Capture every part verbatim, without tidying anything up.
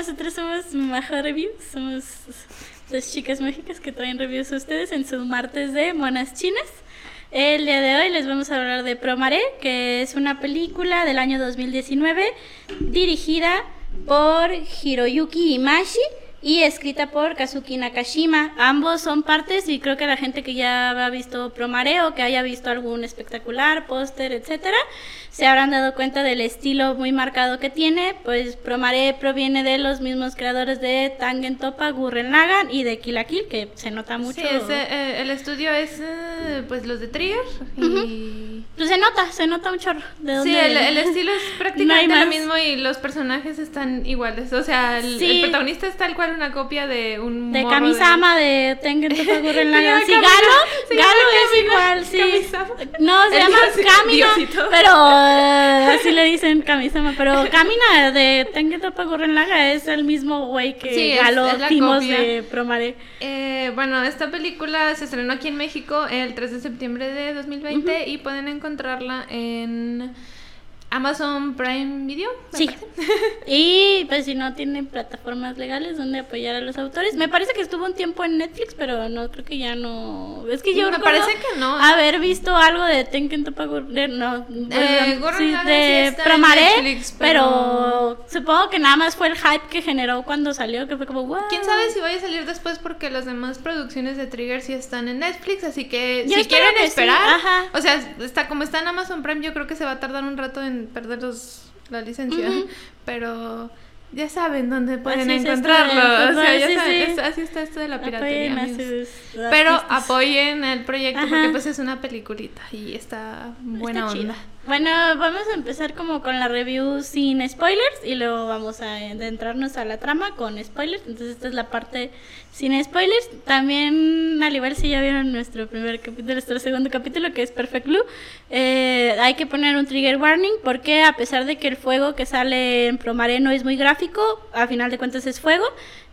nosotros somos Majo Reviews, somos dos chicas mágicas que traen reviews a ustedes en su martes de monas chinas. El día de hoy les vamos a hablar de Promare, que es una película del año dos mil diecinueve dirigida por Hiroyuki Imashi y escrita por Kazuki Nakashima. Ambos son partes y creo que la gente que ya ha visto Promare o que haya visto algún espectacular, póster, etcétera, se habrán dado cuenta del estilo muy marcado que tiene. Pues Promare proviene de los mismos creadores de Tengen Toppa Gurren Lagann y de Kill la Kill, que se nota mucho. Sí, es, eh, el estudio es eh, pues los de Trigger y... Uh-huh. Pues se nota, se nota un chorro de dónde. Sí, el, el estilo es prácticamente no lo mismo y los personajes están iguales. O sea, el, sí. el protagonista es tal cual una copia de un de Kamisama de, de Tengen Toppa Gurren Lagann. Sí, Galo, Galo es igual, sí. Kamisama. No, se el llama Kamina, pero así uh, le dicen Kamisama, pero Kamina de Tengen Toppa Gurren Lagann es el mismo güey que sí, Galo Thymos de Promare. Eh, bueno, esta película se estrenó aquí en México el tres de septiembre de dos mil veinte uh-huh. y pueden encontrarla en Amazon Prime Video. Sí. Y pues si no tienen plataformas legales donde apoyar a los autores. Me parece que estuvo un tiempo en Netflix, pero no creo que ya no. Es que yo me recuerdo parece que no. Haber visto algo de Tengen Toppa Gurren no, eh, no, sí, de sí Promare, Netflix, pero... pero supongo que nada más fue el hype que generó cuando salió, que fue como wow. Quién sabe si vaya a salir después porque las demás producciones de Trigger sí están en Netflix, así que yo si quieren que esperar, sí. O sea, está como está en Amazon Prime, yo creo que se va a tardar un rato en perder los, la licencia, uh-huh. pero ya saben dónde pueden así encontrarlo. Está, o sea, ya sí, saben, sí. así está esto de la piratería. Apoyen pero artistas. Apoyen el proyecto Ajá. porque pues es una peliculita y está buena está onda. Chido. Bueno, vamos a empezar como con la review sin spoilers y luego vamos a adentrarnos a la trama con spoilers. Entonces esta es la parte sin spoilers. También, al igual si ya vieron nuestro primer capítulo, nuestro segundo capítulo que es Perfect Blue, eh, hay que poner un trigger warning porque a pesar de que el fuego que sale en Promare no es muy gráfico, a final de cuentas es fuego.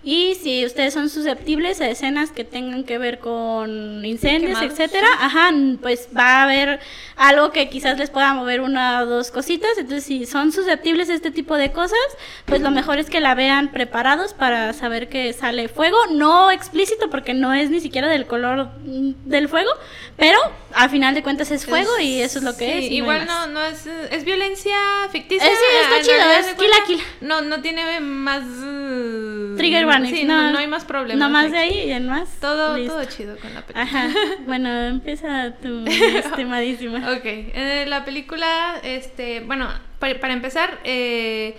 Y si ustedes son susceptibles a escenas que tengan que ver con incendios, quemados, etcétera, sí. ajá, pues va a haber algo que quizás les pueda mover una o dos cositas. Entonces, si son susceptibles a este tipo de cosas, pues lo mejor es que la vean preparados para saber que sale fuego. No explícito, porque no es ni siquiera del color del fuego, pero al final de cuentas es fuego es, y eso es lo que sí, es. Igual no, no, no es, es violencia ficticia. Es, sí, está chido, es Kill la Kill. No, no tiene más... Uh, trigger Sí, no, no hay más problemas. No más de ahí y en más. Todo, todo chido con la película. Ajá. Bueno, empieza tu estimadísima. Ok. Eh, la película, este, bueno, para, para empezar, eh,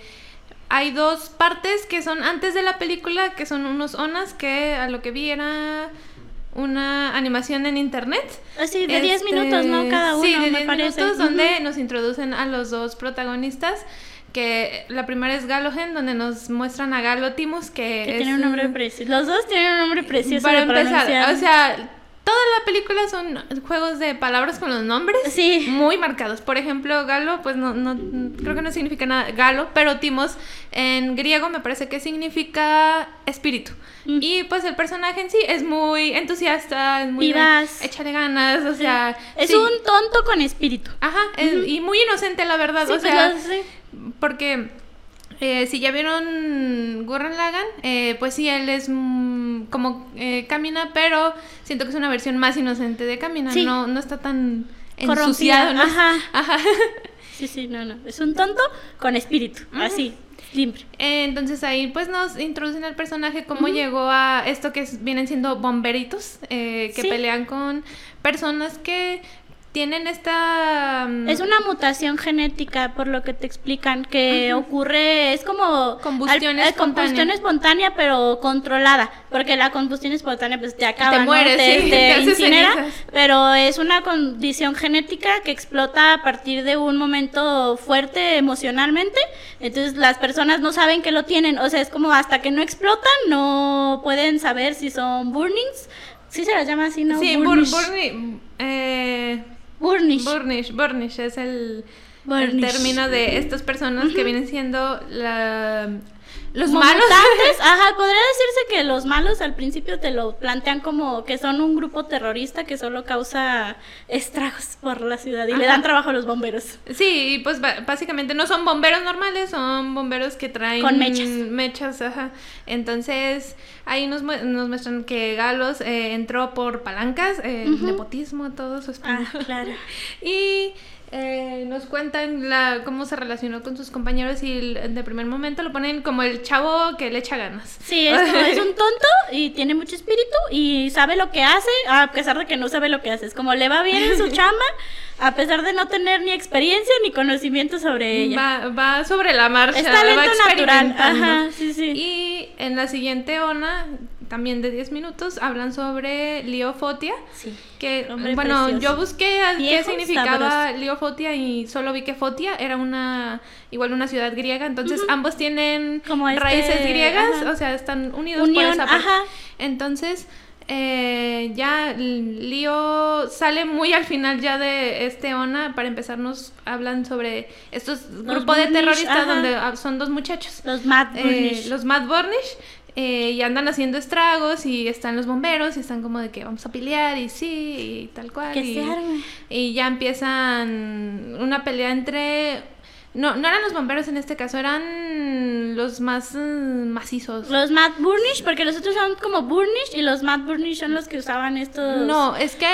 hay dos partes que son antes de la película, que son unos onas que a lo que vi era una animación en internet. Así, de diez este, minutos, ¿no? Cada uno, sí, de me parece. Minutos donde uh-huh. nos introducen a los dos protagonistas. Que la primera es Galogen, donde nos muestran a Galo Thymos, que, que es, tiene un nombre precioso. Los dos tienen un nombre precioso para empezar, o sea, toda la película son juegos de palabras con los nombres sí. muy marcados. Por ejemplo, Galo, pues no, no creo que no significa nada Galo, pero Thymos en griego me parece que significa espíritu. Mm. Y pues el personaje en sí es muy entusiasta, es muy vivaz, échale ganas, o sí. sea, es sí. un tonto con espíritu. Ajá, es, uh-huh. y muy inocente la verdad, sí, o sea, pues, sí. Porque eh, si ya vieron Gurren Lagann, eh, pues sí, él es mm, como eh, Kamina, pero siento que es una versión más inocente de Kamina. Sí. No, no está tan ensuciado, ¿no? Ajá. Ajá. Sí, sí, no, no. Es un tonto con espíritu, uh-huh. así, limpio. Eh, entonces ahí pues nos introducen al personaje, cómo uh-huh. llegó a esto que es, vienen siendo bomberitos, eh, que sí. pelean con personas que... Tienen esta... Um, es una mutación genética, por lo que te explican, que uh-huh. ocurre, es como... Combustión al, espontánea. Combustión espontánea, pero controlada, porque la combustión espontánea pues te acaba, te mueres, ¿no? te, sí, te, te incinera, cenizas. Pero es una condición genética que explota a partir de un momento fuerte emocionalmente, entonces las personas no saben que lo tienen, o sea, es como hasta que no explotan, no pueden saber si son burnings, sí se las llama así, ¿no? Sí, burnish. Bur- burni- eh... Burnish. Burnish, burnish es el, burnish. el término de estas personas uh-huh. que vienen siendo la Los malos. Ajá, podría decirse que los malos al principio te lo plantean como que son un grupo terrorista que solo causa estragos por la ciudad y ajá, le dan trabajo a los bomberos. Sí, pues b- básicamente no son bomberos normales, son bomberos que traen... Con mechas. Mechas, ajá. Entonces, ahí nos, mu- nos muestran que Galos eh, entró por palancas, eh, uh-huh. nepotismo, todo su esplendor. Ah, claro. Y... Eh, nos cuentan la, cómo se relacionó con sus compañeros y el, de primer momento lo ponen como el chavo que le echa ganas. Sí, es, como, es un tonto y tiene mucho espíritu y sabe lo que hace a pesar de que no sabe lo que hace. Es como le va bien en su chamba a pesar de no tener ni experiencia ni conocimiento sobre ella. Va, va sobre la marcha. Es talento va experimentando. Natural. Ajá, sí, sí. Y en la siguiente ona... también de diez minutos, hablan sobre Lio Fotia. Sí, que, bueno, precioso. Yo busqué qué significaba sabroso. Lio Fotia y solo vi que Fotia era una, igual una ciudad griega, entonces uh-huh. ambos tienen como este, raíces griegas, ajá. o sea, están unidos Unión, por esa parte. Ajá. Entonces, eh, ya Lio sale muy al final ya de este ona, para empezar nos hablan sobre estos grupos de terroristas ajá. donde son dos muchachos. Los Mad Burnish. Eh, los Mad Burnish. Eh, y andan haciendo estragos y están los bomberos y están como de que vamos a pelear y sí, y tal cual. Que y, se arme. Y ya empiezan una pelea entre... No, no eran los bomberos en este caso, eran los más mm, macizos. Los Mad Burnish, porque los otros son como Burnish y los Mad Burnish son los que usaban estos... No, es que...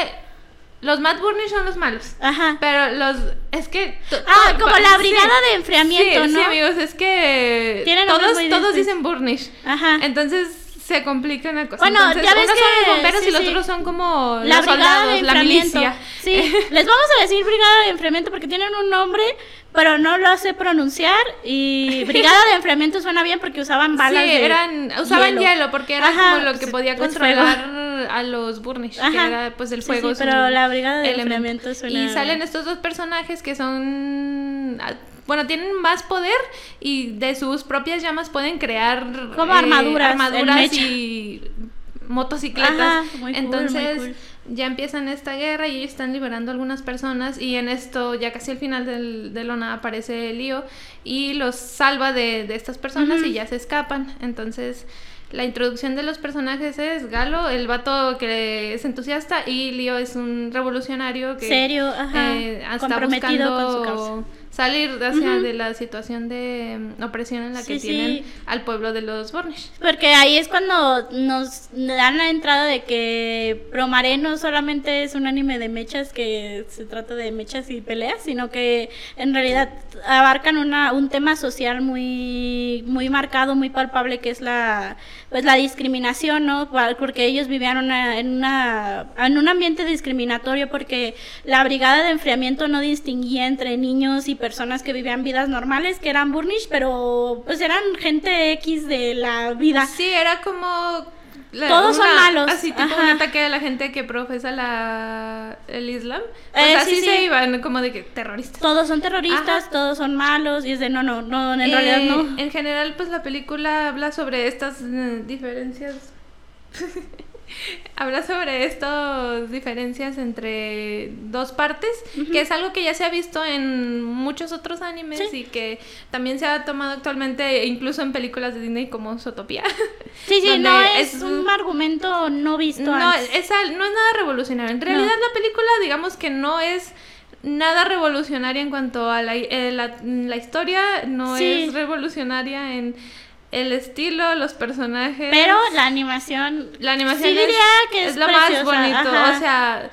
Los Mad Burnish son los malos. Ajá. Pero los... Es que... To, ah, to, como la brigada sí, de enfriamiento, sí, ¿no? Sí, amigos, es que... Tienen todos todos dicen Burnish. Ajá. Entonces se complica una cosa. Bueno, entonces, ya ves unos que... son los bomberos sí, y los sí. otros son como la los soldados, la milicia. Sí, les vamos a decir brigada de enfriamiento porque tienen un nombre... pero no lo sé pronunciar y brigada de enfriamiento suena bien porque usaban balas sí, de eran usaban hielo, hielo porque era ajá, como lo que podía pues controlar fuego. A los Burnish ajá. que era pues el fuego sí, sí, pero la brigada de elemento. Enfriamiento suena y salen estos dos personajes que son bueno tienen más poder y de sus propias llamas pueden crear como eh, armaduras armaduras y motocicletas ajá, muy cool, entonces muy cool. Ya empiezan esta guerra y ellos están liberando a algunas personas y en esto ya casi al final del, del ona aparece Lio y los salva de, de estas personas uh-huh. y ya se escapan. Entonces la introducción de los personajes es Galo, el vato que es entusiasta y Lio es un revolucionario que serio, ajá, eh, está buscando con su causa. Salir hacia uh-huh. de la situación de opresión en la sí, que tienen sí. al pueblo de los Burnish. Porque ahí es cuando nos dan la entrada de que Promare no solamente es un anime de mechas que se trata de mechas y peleas, sino que en realidad abarcan una un tema social muy muy marcado, muy palpable, que es la pues la discriminación, ¿no? Porque ellos vivían una, en una en un ambiente discriminatorio porque la brigada de enfriamiento no distinguía entre niños y personas que vivían vidas normales, que eran Burnish, pero pues eran gente X de la vida. Sí, era como... La, todos una, son malos. Así tipo ajá. un ataque de la gente que profesa la el Islam. Pues eh, así sí, se sí. iban como de que terroristas. Todos son terroristas, ajá. todos son malos y es de no, no, no, en eh, realidad no. En general pues la película habla sobre estas diferencias... Habla sobre estas diferencias entre dos partes, uh-huh. que es algo que ya se ha visto en muchos otros animes sí. y que también se ha tomado actualmente incluso en películas de Disney como Zootopia. Sí, sí, no es, es un argumento no visto no, antes. Es, no es nada revolucionario. En realidad no. La película digamos que no es... nada revolucionaria en cuanto a la, eh, la, la historia, no sí. es revolucionaria en... el estilo, los personajes... Pero la animación... La animación sí diría es, que es, es lo más bonito, ajá. o sea...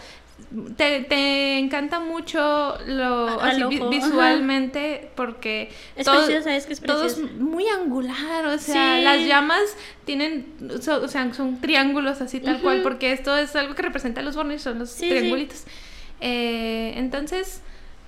Te, te encanta mucho lo así, ojo, visualmente ajá. porque es todo, preciosa, es que es todo es muy angular, o sea, sí. las llamas tienen, so, o sea, son triángulos así tal uh-huh. cual, porque esto es algo que representa a los Burnish, son los sí, triangulitos. Sí. Eh, entonces...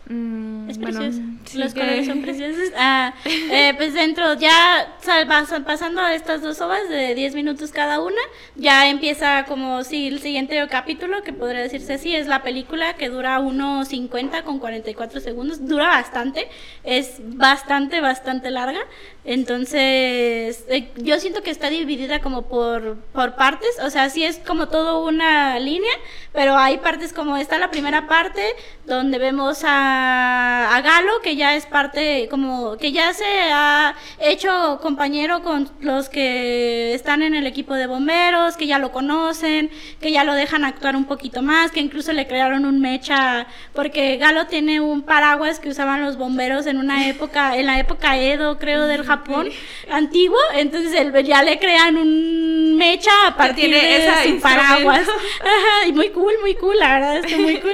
Mm, es bueno, precioso, sí los que... colores son preciosos. Ah, eh, pues dentro, ya salva, pasando a estas dos ovas de diez minutos cada una, ya empieza como si el siguiente capítulo, que podría decirse así, es la película que dura uno cincuenta con cuarenta y cuatro segundos, dura bastante, es bastante, bastante larga. Entonces, eh, yo siento que está dividida como por, por partes, o sea, sí es como todo una línea, pero hay partes como esta, la primera parte, donde vemos a a, a Galo, que ya es parte, como que ya se ha hecho compañero con los que están en el equipo de bomberos, que ya lo conocen, que ya lo dejan actuar un poquito más, que incluso le crearon un mecha, porque Galo tiene un paraguas que usaban los bomberos en una época, en la época Edo, creo, del Japón antiguo, entonces el, ya le crean un mecha a partir de su paraguas. Ajá, y muy cool, muy cool, la verdad es que muy cool.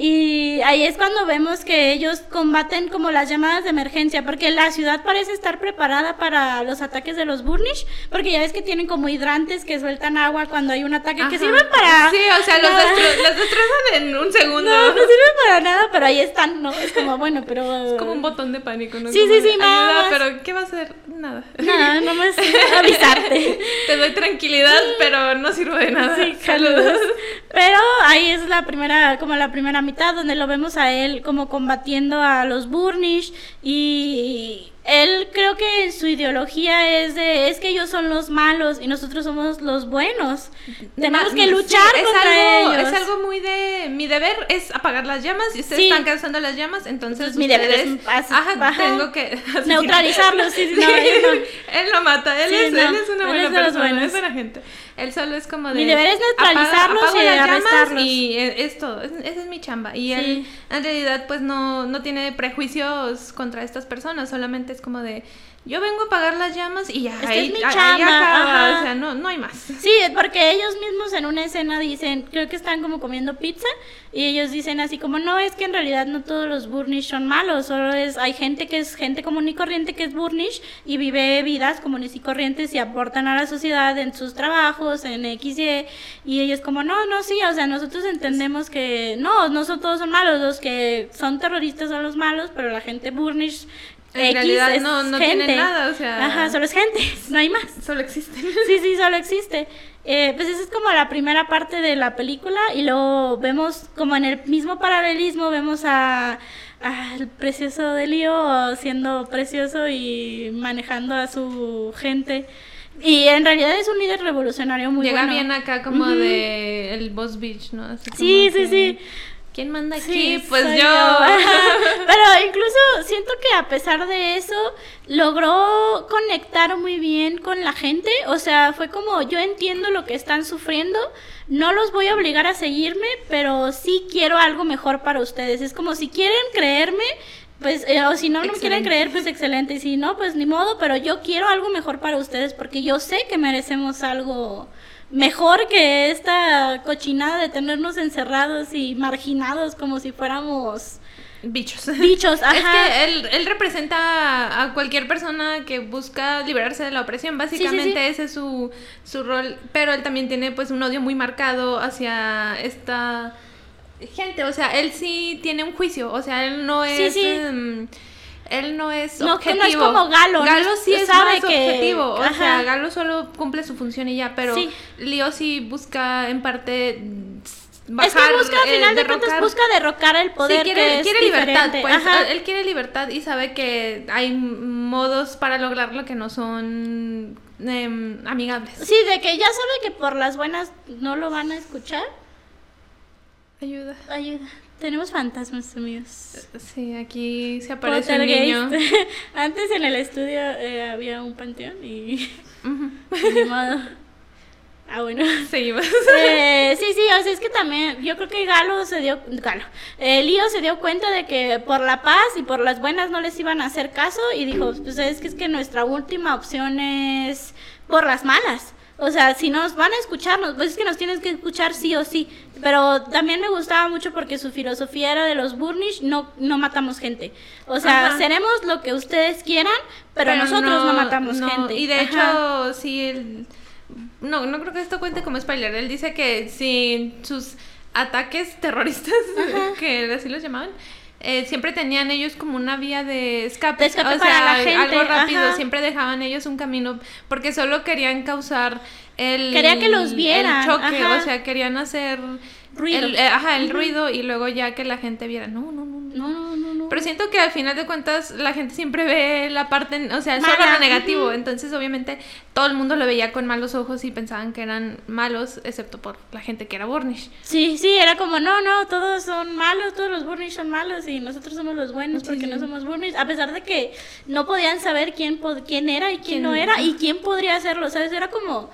Y ahí es cuando vemos que ellos combaten como las llamadas de emergencia, porque la ciudad parece estar preparada para los ataques de los Burnish, porque ya ves que tienen como hidrantes que sueltan agua cuando hay un ataque. Ajá. Que sirven para... Sí, o sea, los, destro- los destrozan en un segundo. No, no sirven para nada, pero ahí están, ¿no? Es como, bueno, pero... Es como un botón de pánico, ¿no? Sí, como sí, sí, nada más. Pero ¿qué va a hacer? Nada. Nada, nomás avisarte. Te doy tranquilidad, sí, pero no sirvo de nada. Sí, saludos. saludos. Pero ahí es la primera, como la primera mitad, donde lo vemos a él como combatiendo a los Burnish, y él creo que su ideología es de, es que ellos son los malos y nosotros somos los buenos, tenemos que luchar sí, contra algo, ellos. Es algo muy de, mi deber es apagar las llamas y ustedes sí. están causando las llamas, entonces, entonces mi deber es, as- ajá, baja, tengo que neutralizarlos. Sí, sí, no, él, no. Él lo mata, él, sí, es, no, él es una él buena es persona, es buena gente. Él solo es como de... Mi deber es neutralizarlos apago, apago y las arrestarlos. Y es todo, es, esa es mi chamba. Y sí. él, en realidad, pues no, no tiene prejuicios contra estas personas, solamente es como de... Yo vengo a pagar las llamas y ya, este ahí, es mi chamba, ahí acaba, o sea, no, no hay más. Sí, porque ellos mismos en una escena dicen, creo que están como comiendo pizza, y ellos dicen así como, no, es que en realidad no todos los Burnish son malos, solo es, hay gente que es gente común y corriente que es Burnish, y vive vidas comunes y corrientes y aportan a la sociedad en sus trabajos, en X, Y, y ellos como, no, no, sí, o sea, nosotros entendemos que, no, no son todos son malos, los que son terroristas son los malos, pero la gente Burnish... En X realidad no, no tienen nada, o sea... Ajá, solo es gente, no hay más. Solo existe. Sí, sí, solo existe. Eh, pues esa es como la primera parte de la película, y luego vemos como en el mismo paralelismo, vemos a... Ah, el precioso de Lio siendo precioso y manejando a su gente. Y en realidad es un líder revolucionario muy Llega bueno. Llega bien acá como uh-huh. de el Boss Beach, ¿no? Así sí, sí, que... sí. ¿Quién manda aquí? Sí, pues yo. yo. Pero incluso siento que a pesar de eso, logró conectar muy bien con la gente. O sea, fue como, yo entiendo lo que están sufriendo, no los voy a obligar a seguirme, pero sí quiero algo mejor para ustedes. Es como, si quieren creerme, pues, eh, o si no, no quieren creer, pues excelente. Y si no, pues ni modo, pero yo quiero algo mejor para ustedes, porque yo sé que merecemos algo... mejor que esta cochinada de tenernos encerrados y marginados como si fuéramos bichos. Bichos, ajá. Es que él, él representa a cualquier persona que busca liberarse de la opresión, básicamente sí, sí, sí. ese es su, su rol, pero él también tiene pues un odio muy marcado hacia esta gente, o sea, él sí tiene un juicio, o sea, él no es... Sí, sí. Um, él no es no, objetivo. No, no es como Galo. Galo sí es sabe más que... objetivo. O Ajá. sea, Galo solo cumple su función y ya, pero sí. Lio sí busca en parte... Bajar, es que busca, al final de cuentas, busca derrocar el poder. Sí, quiere, que es quiere libertad, pues. Ajá. Él quiere libertad y sabe que hay modos para lograrlo que no son eh, amigables. Sí, de que ya sabe que por las buenas no lo van a escuchar. Ayuda. Ayuda. Tenemos fantasmas, amigos. Sí, aquí se aparece un niño. Antes en el estudio eh, había un panteón y... Uh-huh. Ni modo. Ah, bueno. Seguimos. Eh, sí, sí, o sea, es que también... Yo creo que Galo se dio... Galo. Eh, Lio se dio cuenta de que por la paz y por las buenas no les iban a hacer caso y dijo, pues es que, es que nuestra última opción es por las malas. O sea, si nos van a escuchar, pues es que nos tienes que escuchar sí o sí. Pero también me gustaba mucho porque su filosofía era de los Burnish, no no matamos gente. O sea, Ajá. seremos lo que ustedes quieran, pero, pero nosotros no, no matamos no. gente. Y de Ajá. hecho, sí, él, no, no creo que esto cuente como spoiler. Él dice que si sus ataques terroristas, Ajá. que así los llamaban, Eh, siempre tenían ellos como una vía de escape, de escape o sea, para la gente. Algo rápido, Ajá. siempre dejaban ellos un camino porque solo querían causar el, Quería que los vieran. el choque, Ajá. o sea, querían hacer ruido. El, eh, ajá, el uh-huh. ruido y luego ya que la gente viera, no, no, no, no, no, no, no. pero siento que al final de cuentas la gente siempre ve la parte, o sea, solo lo negativo. Entonces, obviamente, todo el mundo lo veía con malos ojos y pensaban que eran malos, excepto por la gente que era Burnish. Sí, sí, era como, no, no, todos son malos, todos los Burnish son malos y nosotros somos los buenos porque sí, sí. no somos Burnish. A pesar de que no podían saber quién, pod- quién era y quién, quién no era y quién podría hacerlo, ¿sabes? Era como...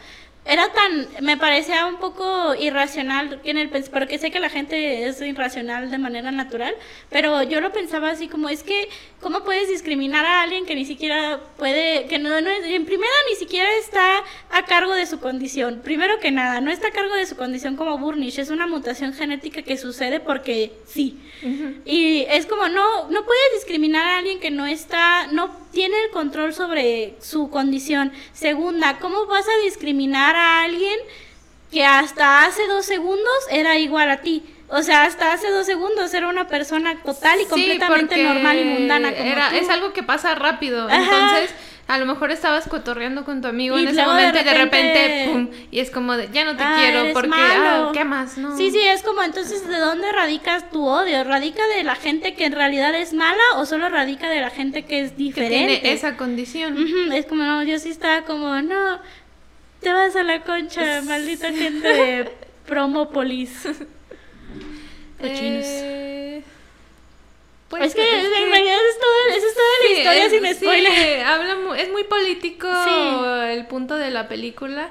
Era tan, me parecía un poco irracional en el pens- porque sé que la gente es irracional de manera natural, pero yo lo pensaba así como, es que, ¿cómo puedes discriminar a alguien que ni siquiera puede, que no, no es, en primera ni siquiera está a cargo de su condición? Primero que nada, no está a cargo de su condición como Burnish, es una mutación genética que sucede porque sí. Uh-huh. Y es como, no, no puedes discriminar a alguien que no está, no tiene el control sobre su condición. Segunda, ¿cómo vas a discriminar a alguien que hasta hace dos segundos era igual a ti? O sea, hasta hace dos segundos era una persona total y sí, completamente normal y mundana como era, tú. Es algo que pasa rápido. Ajá. Entonces, a lo mejor estabas cotorreando con tu amigo y en ese momento de repente, de repente pum, y es como de, ya no te ah, quiero porque, malo. ah, ¿qué más? No. Sí, sí, es como, entonces, ¿de dónde radicas tu odio? ¿Radica de la gente que en realidad es mala o solo radica de la gente que es diferente? Que tiene esa condición. Uh-huh, es como, no, yo sí estaba como, no... Te vas a la concha, maldita gente de Promópolis. Cochinos. Eh, pues es que es, en realidad es todo, eso es toda la sí, historia es, sin spoiler. Sí, habla, es muy político sí. el punto de la película.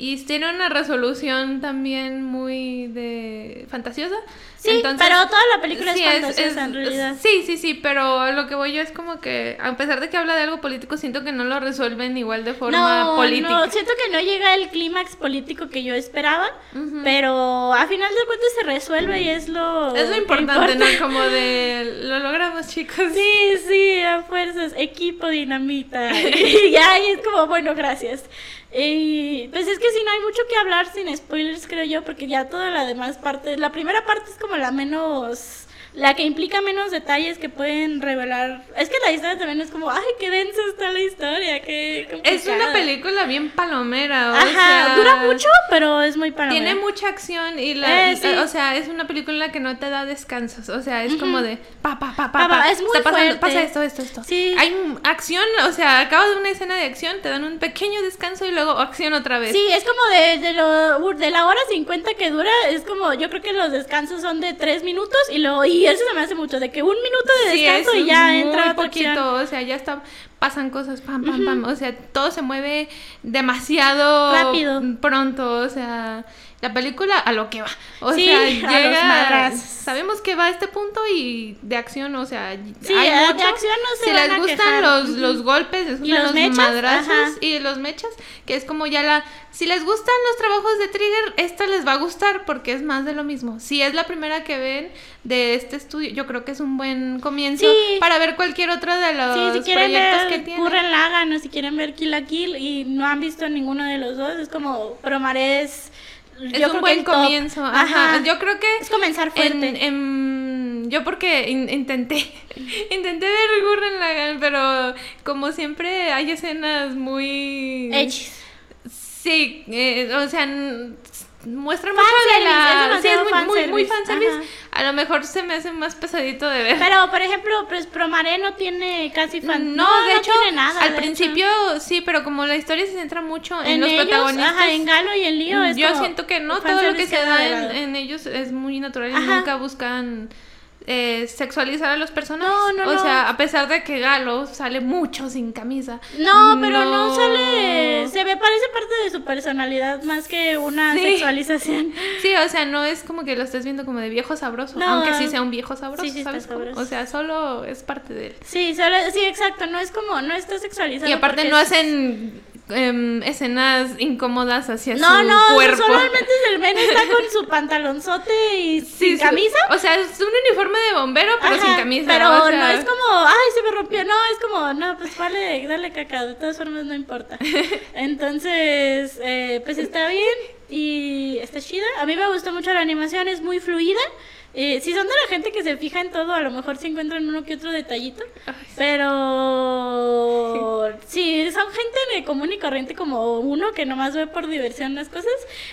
Y tiene una resolución también muy de fantasiosa. Sí, entonces, pero toda la película sí, es fantasiosa es, es, en realidad. Sí, sí, sí, pero lo que voy yo es como que, a pesar de que habla de algo político, siento que no lo resuelven igual de forma no, política. No, siento que no llega el clímax político que yo esperaba, uh-huh. pero a final de cuentas se resuelve y es lo... Es lo importante, ¿no? Como de, lo logramos, chicos. Sí, sí, a fuerzas, equipo dinamita. Y ya, y es como, bueno, gracias. Y pues es que si no hay mucho que hablar sin spoilers, creo yo, porque ya toda la demás parte, la primera parte es como la menos, la que implica menos detalles que pueden revelar. Es que la historia también es como, ay, qué densa está la historia, qué complicada. Es una película bien palomera, o Ajá, sea, dura mucho, pero es muy palomera. Tiene mucha acción y la, eh, sí. o sea, es una película que no te da descansos, o sea, es uh-huh. como de pa pa pa pa, pa, pa. Es muy está pasando, fuerte. Pasa esto, esto, esto. Sí. Hay acción, o sea, acabas de una escena de acción, te dan un pequeño descanso y luego acción otra vez. Sí, es como de de, lo, de la hora cincuenta que dura, es como, yo creo que los descansos son de tres minutos y luego y eso se me hace mucho, de que un minuto de descanso sí, y ya entra poquito, acción. O sea, ya está, pasan cosas, pam, pam, uh-huh. pam, o sea, todo se mueve demasiado rápido, pronto, o sea, la película a lo que va, o sí, sea, llega, sabemos que va a este punto y de acción, o sea, sí, hay mucho, de acción no se si les gustan los, uh-huh. los golpes, les gustan los, los madrazos Ajá. y los mechas, que es como ya la, si les gustan los trabajos de Trigger, esta les va a gustar porque es más de lo mismo, si es la primera que ven de este estudio, yo creo que es un buen comienzo sí. para ver cualquier otro de los sí, si proyectos ver, que tienen. Gurren Lagann, o si quieren ver Kill la Kill y no han visto ninguno de los dos, es como Promare es... Yo es un buen comienzo, ajá. ajá, yo creo que... Es comenzar fuerte. En, en, yo porque in, intenté, intenté ver Gurren Lagann, pero como siempre hay escenas muy... Hechis. Sí, eh, o sea... muestra mucho de la... Es sí, es muy fanservice, muy, muy fanservice. A lo mejor se me hace más pesadito de ver. Pero, por ejemplo, pues Promare no tiene casi fan... No, no de no hecho, tiene nada, al de principio hecho. sí, pero como la historia se centra mucho en, en los ellos, protagonistas... Ajá, en Galo y en Lio. Es yo siento que no, todo lo que se da en, en ellos es muy natural y ajá. nunca buscan... Eh, sexualizar a los personajes. No, no, o no. sea, a pesar de que Galo sale mucho sin camisa. No, pero no, no sale. Se ve, parece parte de su personalidad más que una sí. sexualización. Sí, o sea, no es como que lo estés viendo como de viejo sabroso. No. Aunque sí sea un viejo sabroso, sí, sí, ¿sabes? Sabroso. O sea, solo es parte de él. Sí, solo, sí, exacto. No es como, no está sexualizado. Y aparte no hacen. Um, escenas incómodas hacia no, su no, cuerpo. No, no, solamente el men está con su pantalonzote y sí, sin su, camisa. O sea, es un uniforme de bombero, pero Ajá, sin camisa. Pero o sea... no es como, ay, se me rompió. No, es como, no, pues vale, dale caca. De todas formas, no importa. Entonces, eh, pues está bien y está chida. A mí me gustó mucho la animación, es muy fluida. Eh, si son de la gente que se fija en todo, a lo mejor se encuentran uno que otro detallito. Ay, sí. Pero sí. sí, son gente común y corriente como uno que nomás ve por diversión las cosas.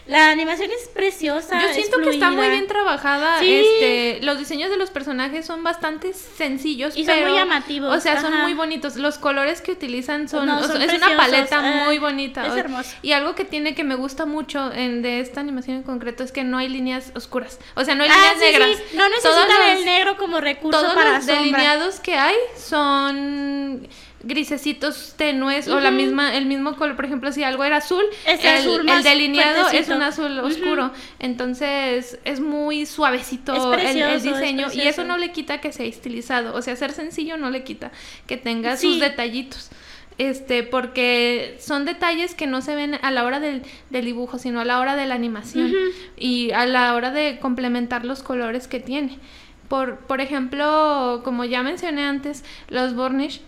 La animación es preciosa. Yo siento es que está muy bien trabajada. Sí. Este, los diseños de los personajes son bastante sencillos. Y pero, son muy llamativos. O sea, ajá. son muy bonitos. Los colores que utilizan son, no, son o sea, es preciosos. Una paleta eh, muy bonita. Es hermoso. Y algo que tiene que me gusta mucho en, de esta animación en concreto es que no hay líneas oscuras. O sea, no hay ah, líneas sí, negras. Sí. No necesitan el negro como recurso todos para los sombra. Delineados que hay son grisecitos tenues uh-huh. o la misma el mismo color, por ejemplo, si algo era azul, es el, azul más el delineado fuertecito. Es un azul oscuro, uh-huh. entonces es muy suavecito es precioso, el, el diseño es y eso no le quita que sea estilizado, o sea, ser sencillo no le quita que tenga sí. sus detallitos. Este, porque son detalles que no se ven a la hora del, del dibujo, sino a la hora de la animación uh-huh. y a la hora de complementar los colores que tiene. Por, por ejemplo, como ya mencioné antes, los burnish,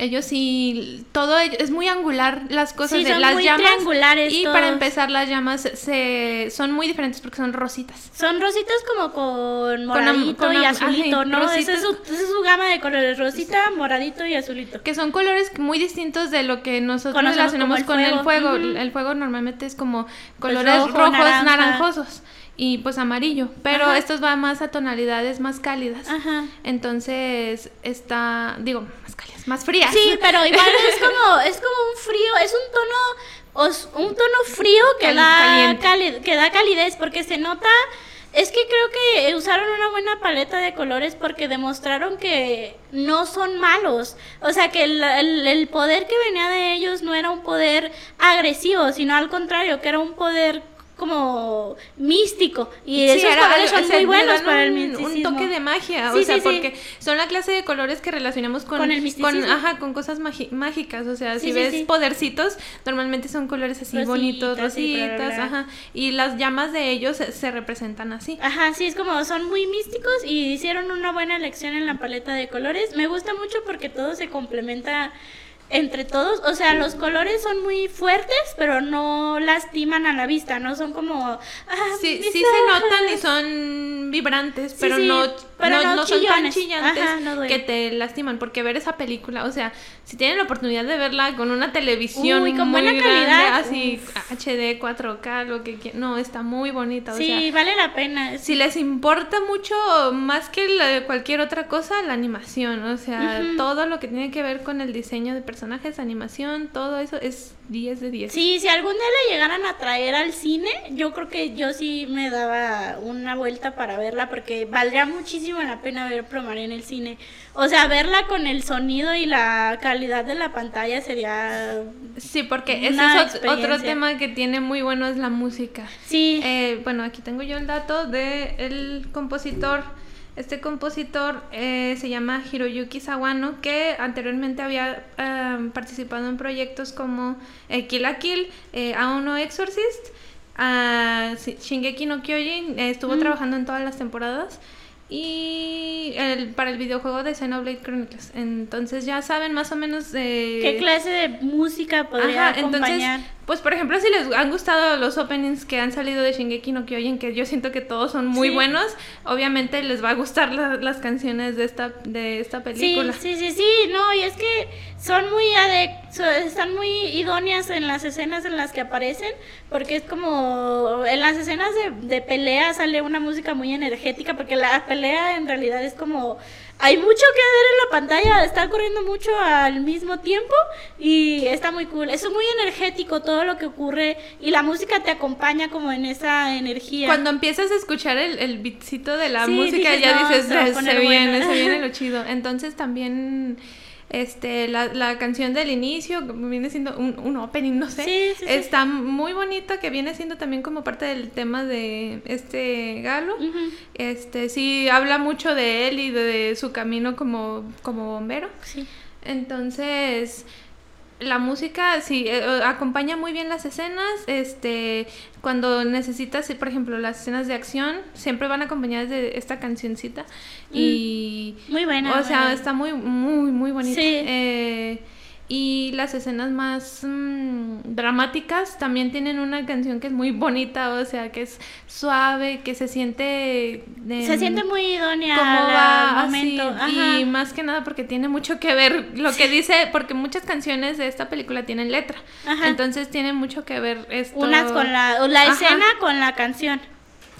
ellos sí, todo ello, es muy angular las cosas, sí, de, son las muy llamas triangulares y todos. Para empezar las llamas se son muy diferentes porque son rositas. Son rositas como con moradito con am, con am, y azulito, ajá, ¿no? Rositas, esa, es su, esa es su gama de colores, rosita, sí. moradito y azulito. Que son colores muy distintos de lo que nosotros Conocemos relacionamos el con fuego. el fuego. Uh-huh. El fuego normalmente es como colores pues rojo, rojos, naranja. naranjosos. Y pues amarillo, pero ajá. estos van más a tonalidades más cálidas, ajá. entonces está, digo, más cálidas, más frías. Sí, pero igual es como, es como un frío, es un tono, os, un tono frío que da, cali, que da calidez, porque se nota, es que creo que usaron una buena paleta de colores porque demostraron que no son malos, o sea que el, el, el poder que venía de ellos no era un poder agresivo, sino al contrario, que era un poder como místico y esos sí, era, colores son o sea, muy buenos para el misticismo, un toque de magia, sí, o sea sí, porque sí. son la clase de colores que relacionamos con con, el misticismo. con ajá con cosas magi- mágicas, o sea sí, si sí, ves sí. podercitos normalmente son colores así rositas, bonitos rositas sí, ajá y las llamas de ellos se, se representan así, ajá sí es como son muy místicos y hicieron una buena elección en la paleta de colores. Me gusta mucho porque todo se complementa entre todos, o sea, los colores son muy fuertes, pero no lastiman a la vista, no son como... Ah, sí, sí se notan y son vibrantes, pero, sí, sí, no, pero no, no, no son tan chillantes ajá, no que te lastiman, porque ver esa película, o sea, si tienen la oportunidad de verla con una televisión Uy, con muy buena grande, calidad, así uf. H D, cuatro K, lo que quieran, no, está muy bonita, o sí, sea... Sí, vale la pena. Si les importa mucho, más que la, cualquier otra cosa, la animación, o sea, uh-huh. todo lo que tiene que ver con el diseño de personajes, personajes, animación, todo eso es diez de diez. Sí, si algún día la llegaran a traer al cine, yo creo que yo sí me daba una vuelta para verla porque valdría muchísimo la pena ver Promare en el cine. O sea, verla con el sonido y la calidad de la pantalla sería sí, porque ese es otro tema que tiene muy bueno, es la música. Sí. Eh, bueno, aquí tengo yo el dato del compositor. Este compositor eh, se llama Hiroyuki Sawano, que anteriormente había eh, participado en proyectos como eh, Kill la Kill, eh, Aono Exorcist, eh, Shingeki no Kyojin, eh, estuvo mm. trabajando en todas las temporadas, y el, para el videojuego de Xenoblade Chronicles. Entonces ya saben más o menos de... ¿Qué clase de música podría Ajá, acompañar? Entonces, pues por ejemplo, si les han gustado los openings que han salido de Shingeki no Kyojin, que yo siento que todos son muy sí. buenos, obviamente les va a gustar la, las canciones de esta de esta película. Sí, sí, sí, sí, no, y es que son muy adectos, están muy idóneas en las escenas en las que aparecen, porque es como en las escenas de, de pelea sale una música muy energética, porque la pelea en realidad es como... Hay mucho que ver en la pantalla, está corriendo mucho al mismo tiempo y está muy cool. Es muy energético todo lo que ocurre y la música te acompaña como en esa energía. Cuando empiezas a escuchar el, el beatcito de la sí, música dices, ya no, dices, se, se, se viene, bueno. se viene lo chido. Entonces también... Este, la, la canción del inicio viene siendo un, un opening, no sé sí, sí, sí. Está muy bonito, que viene siendo también como parte del tema de este Galo uh-huh. Este, sí, habla mucho de él y de, de su camino como, como bombero sí. Entonces... La música, sí, eh, acompaña muy bien las escenas, este, cuando necesitas, por ejemplo, las escenas de acción, siempre van acompañadas de esta cancioncita, y... Muy buena. O sea, buena. Está muy, muy, muy bonita. Sí. Eh, Y las escenas más mmm, dramáticas también tienen una canción que es muy bonita, o sea, que es suave, que se siente... De, se siente muy idónea al momento. Así, y más que nada porque tiene mucho que ver lo que dice, porque muchas canciones de esta película tienen letra. Ajá. Entonces tiene mucho que ver esto. Unas con la, la escena con la canción.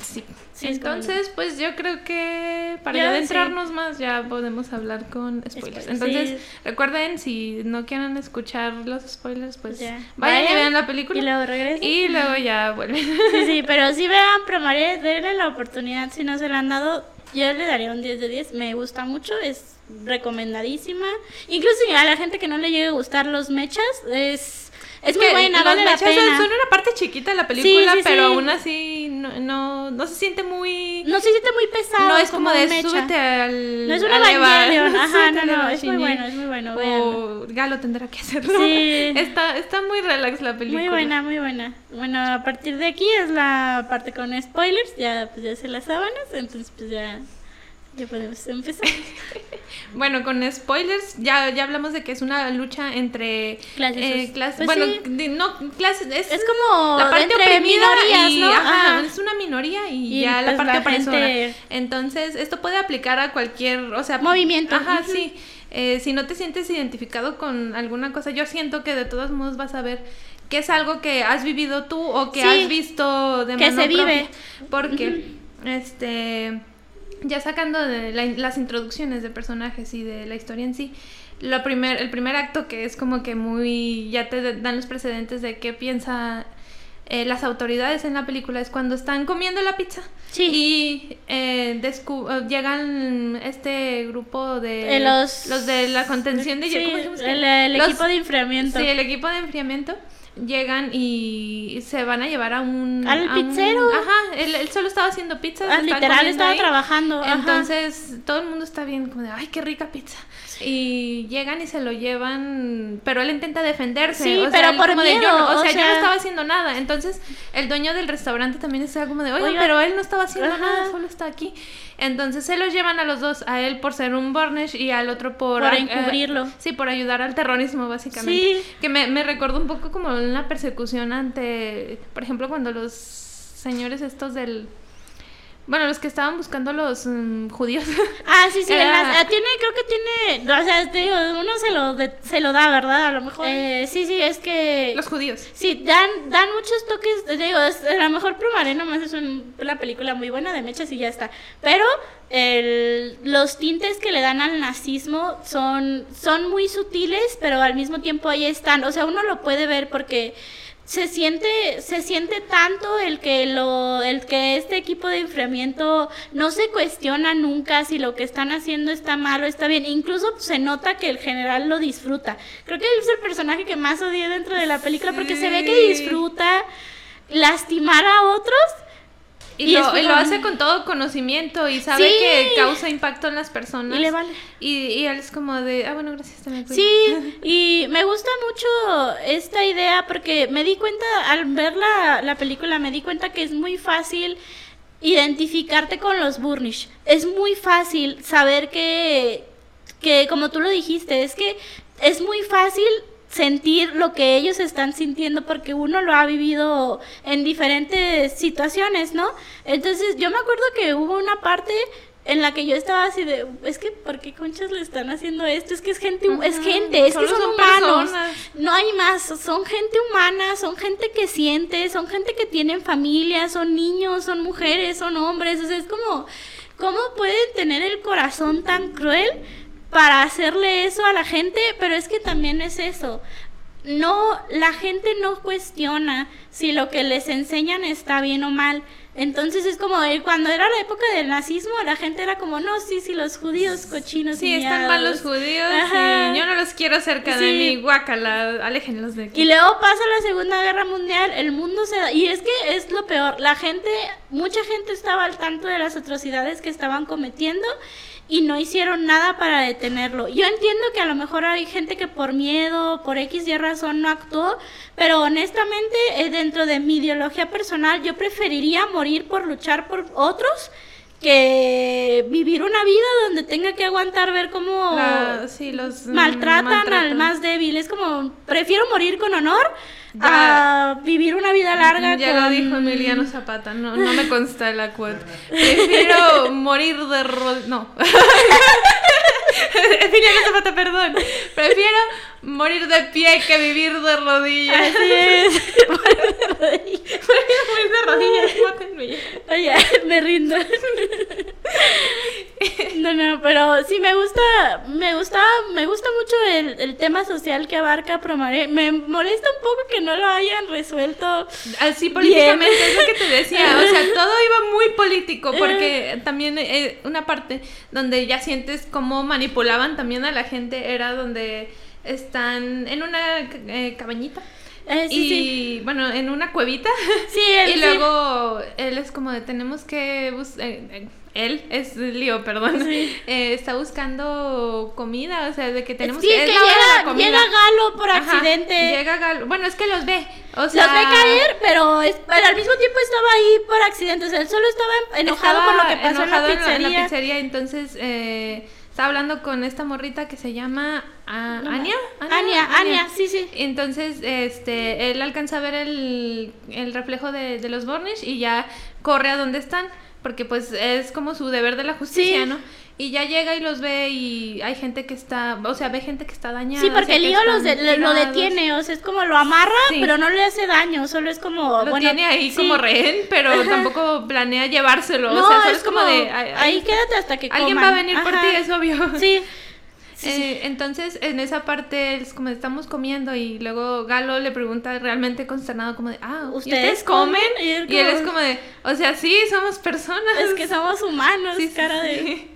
Sí. Sí, entonces, pues yo creo que para ya adentrarnos sí. más ya podemos hablar con spoilers. Entonces, sí. recuerden, si no quieren escuchar los spoilers, pues ya. vayan y vean la película. Y luego regresen. Y luego ya vuelven. Sí, sí, pero si vean Promare, denle la oportunidad. Si no se la han dado, yo le daría un diez de diez. Me gusta mucho, es recomendadísima. Incluso a la gente que no le llegue a gustar los mechas, es... Es que muy buena, vale la pena. Son una parte chiquita de la película, sí, sí, pero sí. aún así no, no, no se siente muy... No se siente muy pesado. No es como, como de mecha. Súbete al... No es una Evangelion, ajá, no, no, es muy bueno, es muy bueno. O Galo tendrá que hacerlo. Sí. Está, está muy relax la película. Muy buena, muy buena. Bueno, a partir de aquí es la parte con spoilers, ya pues ya se las sábanas, entonces pues ya... Ya podemos empezar. Bueno, con spoilers, ya, ya hablamos de que es una lucha entre clases. Eh, clase, pues bueno, sí. no clases. Es, es como la parte entre minorías, y, ¿no? Ajá, ajá. Es una minoría y, y ya pues la parte opresora. Gente... Entonces, esto puede aplicar a cualquier, o sea, movimiento. Ajá, uh-huh. sí. Eh, si no te sientes identificado con alguna cosa, yo siento que de todos modos vas a ver que es algo que has vivido tú o que sí, has visto de manera propia. Que se vive. Porque, uh-huh. este... Ya sacando de la, las introducciones de personajes y de la historia en sí, lo primer, el primer acto que es como que muy... Ya te dan los precedentes de qué piensa eh, las autoridades en la película. Es cuando están comiendo la pizza. Sí. Y eh, descu- llegan este grupo de... Los, los de la contención de... Sí, ¿cómo se llama? el, el los, equipo de enfriamiento. Sí, el equipo de enfriamiento. Llegan y se van a llevar a un... Al a pizzero. Un, ajá, él, él solo estaba haciendo pizzas. Ah, literal, estaba ahí. trabajando. Entonces, ajá. todo el mundo está bien, como de, ay, qué rica pizza. Sí. Y llegan y se lo llevan, pero él intenta defenderse. Sí, o pero sea, él, por como miedo. De, yo no, o, o sea, sea, yo no estaba haciendo nada. Entonces, el dueño del restaurante también está como de, oye, oiga, pero él no estaba haciendo ajá. nada, solo está aquí. Entonces, se los llevan a los dos, a él por ser un Burnish y al otro por... Por a, encubrirlo. Eh, sí, por ayudar al terrorismo, básicamente. Sí. Que me, me recordó un poco como... una persecución ante, por ejemplo, cuando los señores estos del... Bueno, los que estaban buscando los um, judíos. Ah, sí, sí. Era... las, tiene, creo que tiene... O sea, te digo, uno se lo, de, se lo da, ¿verdad? A lo mejor... Eh, sí, sí, es que... Los judíos. Sí, dan, dan muchos toques. Te digo, es, a lo mejor Promare nomás es un, una película muy buena de mechas y ya está. Pero el, los tintes que le dan al nazismo son, son muy sutiles, pero al mismo tiempo ahí están. O sea, uno lo puede ver porque... Se siente, se siente tanto el que lo, el que este equipo de enfriamiento no se cuestiona nunca si lo que están haciendo está mal o está bien. Incluso se nota que el general lo disfruta. Creo que es el personaje que más odié dentro de la película, sí. porque se ve que disfruta lastimar a otros. Y, y, lo, y lo hace con todo conocimiento y sabe sí. que causa impacto en las personas. Y le vale. Y, y él es como de, ah, bueno, gracias, también. Sí, y me gusta mucho esta idea porque me di cuenta, al ver la, la película, me di cuenta que es muy fácil identificarte con los Burnish. Es muy fácil saber que, que como tú lo dijiste, es que es muy fácil... sentir lo que ellos están sintiendo porque uno lo ha vivido en diferentes situaciones, ¿no? Entonces, yo me acuerdo que hubo una parte en la que yo estaba así de, es que ¿por qué conchas le están haciendo esto? Es que es gente, uh-huh. es gente, es Solo que son, son humanos, personas. No hay más, son gente humana, son gente que siente, son gente que tienen familia, son niños, son mujeres, son hombres, o sea, es como, ¿cómo pueden tener el corazón tan cruel para hacerle eso a la gente? Pero es que también es eso, no, la gente no cuestiona si lo que les enseñan está bien o mal. Entonces es como, cuando era la época del nazismo, la gente era como, no, sí, sí, los judíos cochinos. Sí, niñados. Están mal los judíos, sí, yo no los quiero cerca sí. de mí, guácala, aléjenlos de aquí. Y luego pasa la Segunda Guerra Mundial, el mundo se da, y es que es lo peor, la gente, mucha gente estaba al tanto de las atrocidades que estaban cometiendo y no hicieron nada para detenerlo. Yo entiendo que a lo mejor hay gente que por miedo, por X y razón no actuó, pero honestamente, dentro de mi ideología personal, yo preferiría morir por luchar por otros que vivir una vida donde tenga que aguantar ver cómo la, sí, los, maltratan, maltratan al más débil. Es como, prefiero morir con honor ya, a vivir una vida larga. Ya con... lo dijo Emiliano Zapata, no, no me consta la quote. Prefiero morir de... Ro... no. Emiliano Zapata, perdón. Prefiero morir de pie que vivir de rodillas. Así es. Prefiero morir de rodillas. Mátenme. Oye, me rindo. No, no, pero sí me gusta, me gusta, me gusta mucho el, el tema social que abarca Promare. Me molesta un poco que no lo hayan resuelto así políticamente, bien. Es lo que te decía, o sea, todo iba muy político, porque también eh, una parte donde ya sientes cómo manipulaban también a la gente era donde están en una eh, cabañita. Eh, sí, y sí. Bueno, en una cuevita. Sí, él, y luego sí. él es como de tenemos que bus- eh, él es Lio, perdón. Sí. Eh, está buscando comida, o sea, de que tenemos sí, que, que llega, la comida. Llega Galo por accidente. Ajá, llega Galo. Bueno, es que los ve. O sea, los ve caer, pero, es, pero al mismo tiempo estaba ahí por accidente, o sea, él solo estaba enojado estaba por lo que pasó en la pizzería. En la pizzería, entonces eh está hablando con esta morrita que se llama uh, no, Anya, Anya, Anya, Anya, sí, sí. Entonces, este, él alcanza a ver el, el reflejo de, de los Burnish y ya corre a donde están, porque pues es como su deber de la justicia, sí. ¿no? Y ya llega y los ve y hay gente que está, o sea, ve gente que está dañada. Sí, porque o sea, Lio los de, le, lo detiene, o sea, es como lo amarra, sí. pero no le hace daño, solo es como... Lo bueno, tiene ahí sí. como rehén, pero Ajá. tampoco planea llevárselo, no, o sea, solo es como, como de... Ahí, ahí quédate hasta que coman. Alguien va a venir Ajá. por ti, es obvio. Sí. Sí, eh, sí. Entonces, en esa parte, es como estamos comiendo y luego Galo le pregunta realmente consternado como de, ah, ¿ustedes, ¿ustedes comen? Y él, como... y él es como de, o sea, sí, somos personas. Es que somos humanos, sí, cara sí, de... Sí.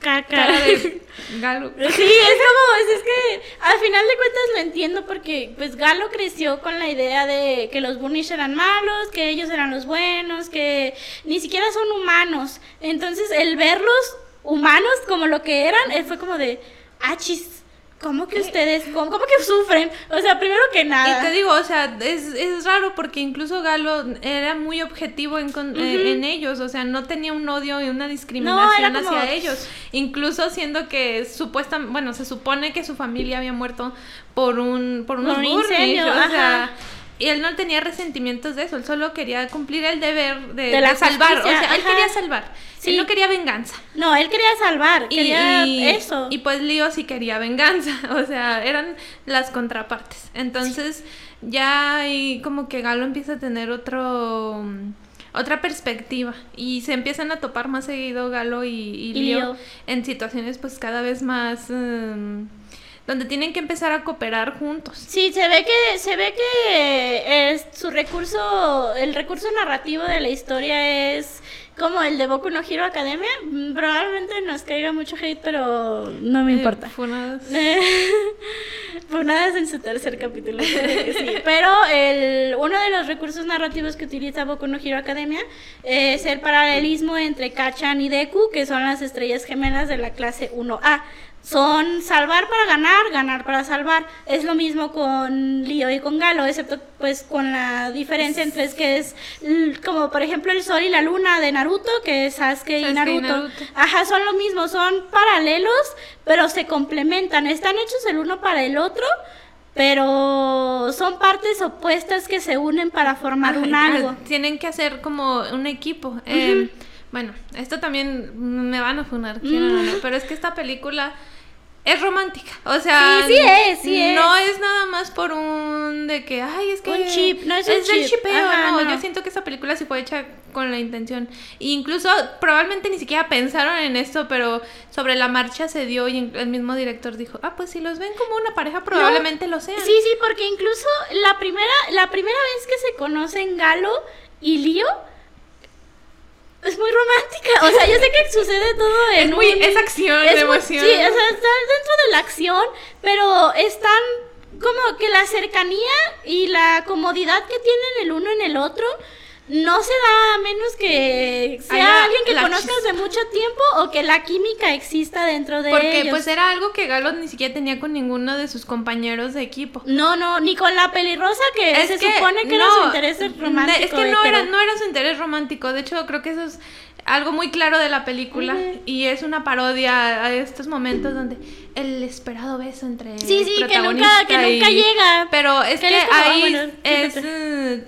Caca. Cara de Galo. Sí, es como, es, es que al final de cuentas lo entiendo porque pues Galo creció con la idea de que los Burnish eran malos, que ellos eran los buenos, que ni siquiera son humanos. Entonces el verlos humanos como lo que eran, él fue como de, achis, ¿cómo que ustedes, cómo, cómo que sufren? O sea, primero que nada. Y te digo, o sea, es, es raro porque incluso Galo era muy objetivo en, con, uh-huh. eh, en ellos, o sea, no tenía un odio y una discriminación no, hacia como... ellos. Incluso siendo que supuesta, bueno, se supone que su familia había muerto por un por unos por un burnish, incendio, o ajá. sea, y él no tenía resentimientos de eso, él solo quería cumplir el deber de, de, de salvar, justicia, o sea, él ajá. quería salvar. Sí. Él no quería venganza. No, él quería salvar, quería y, y, eso. Y pues Lio sí quería venganza, o sea, eran las contrapartes. Entonces, sí. ya hay como que Galo empieza a tener otro otra perspectiva y se empiezan a topar más seguido Galo y, y, y Lio, Lio en situaciones pues cada vez más... Um, donde tienen que empezar a cooperar juntos. Sí, se ve que se ve que es su recurso, el recurso narrativo de la historia es como el de Boku no Hero Academia. Probablemente nos caiga mucho hate, pero no me eh, importa. Funadas. Eh, funadas en su tercer capítulo. Que sí. Pero el, uno de los recursos narrativos que utiliza Boku no Hero Academia es el paralelismo entre Kachan y Deku, que son las estrellas gemelas de la clase uno A. Son salvar para ganar, ganar para salvar. Es lo mismo con Lio y con Galo, excepto pues con la diferencia entre es que es como por ejemplo el sol y la luna de Naruto, que es Sasuke, Sasuke y, Naruto. y Naruto. Ajá, son lo mismo, son paralelos, pero se complementan. Están hechos el uno para el otro, pero son partes opuestas que se unen para formar Ajá, un algo. Tienen que hacer como un equipo. Uh-huh. Eh, bueno, esto también me van a funar, mm. pero es que esta película es romántica, o sea, sí, sí es, sí no es. es nada más por un de que, ay, es que un chip, no es, es un chip, es del chipeo, Ajá, no, no, yo siento que esta película sí fue hecha con la intención, e incluso probablemente ni siquiera pensaron en esto, pero sobre la marcha se dio y el mismo director dijo, ah, pues si los ven como una pareja probablemente no. lo sean. Sí, sí, porque incluso la primera, la primera vez que se conocen Galo y Lio es muy romántica, o sea, yo sé que sucede todo en es muy, un... Es acción, es emoción. Muy, sí, o sea, está dentro de la acción, pero están como que la cercanía y la comodidad que tienen el uno en el otro no se da a menos que sea Allá, alguien que conozcas chis- de mucho tiempo o que la química exista dentro de Porque, ellos. Porque pues era algo que Galo ni siquiera tenía con ninguno de sus compañeros de equipo. No, no, ni con la pelirrosa que es se que supone que no, era su interés romántico. Es que no era, no era su interés romántico, de hecho creo que eso es... algo muy claro de la película, uh-huh. y es una parodia a estos momentos donde el esperado beso entre sí, sí, protagonista que nunca, que y... nunca llega, pero es que, que ahí bueno, es uh,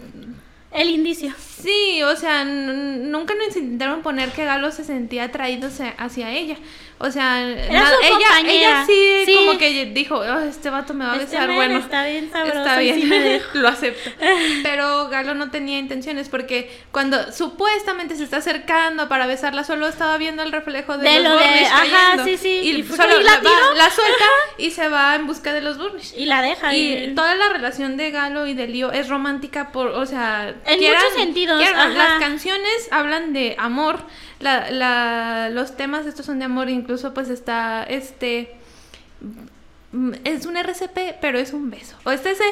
el indicio. Sí, o sea, n- nunca nos intentaron poner que Galo se sentía atraído hacia ella. O sea, nada, ella, ella sí, sí como que dijo, oh, este vato me va a este besar, bueno, está bien sabroso, está bien, sí me dejo. Lo acepto. Pero Galo no tenía intenciones porque cuando supuestamente se está acercando para besarla, solo estaba viendo el reflejo de, de los lo Burnish de, ajá, sí, sí. Y, y solo y la, va, la suelta y se va en busca de los Burnish. Y la deja. Y, y toda la relación de Galo y de Lio es romántica, por, o sea... En quieran, muchos sentidos, ajá. Las canciones hablan de amor. La, la, los temas estos son de amor, incluso pues está este es un R C P pero es un beso. O este ese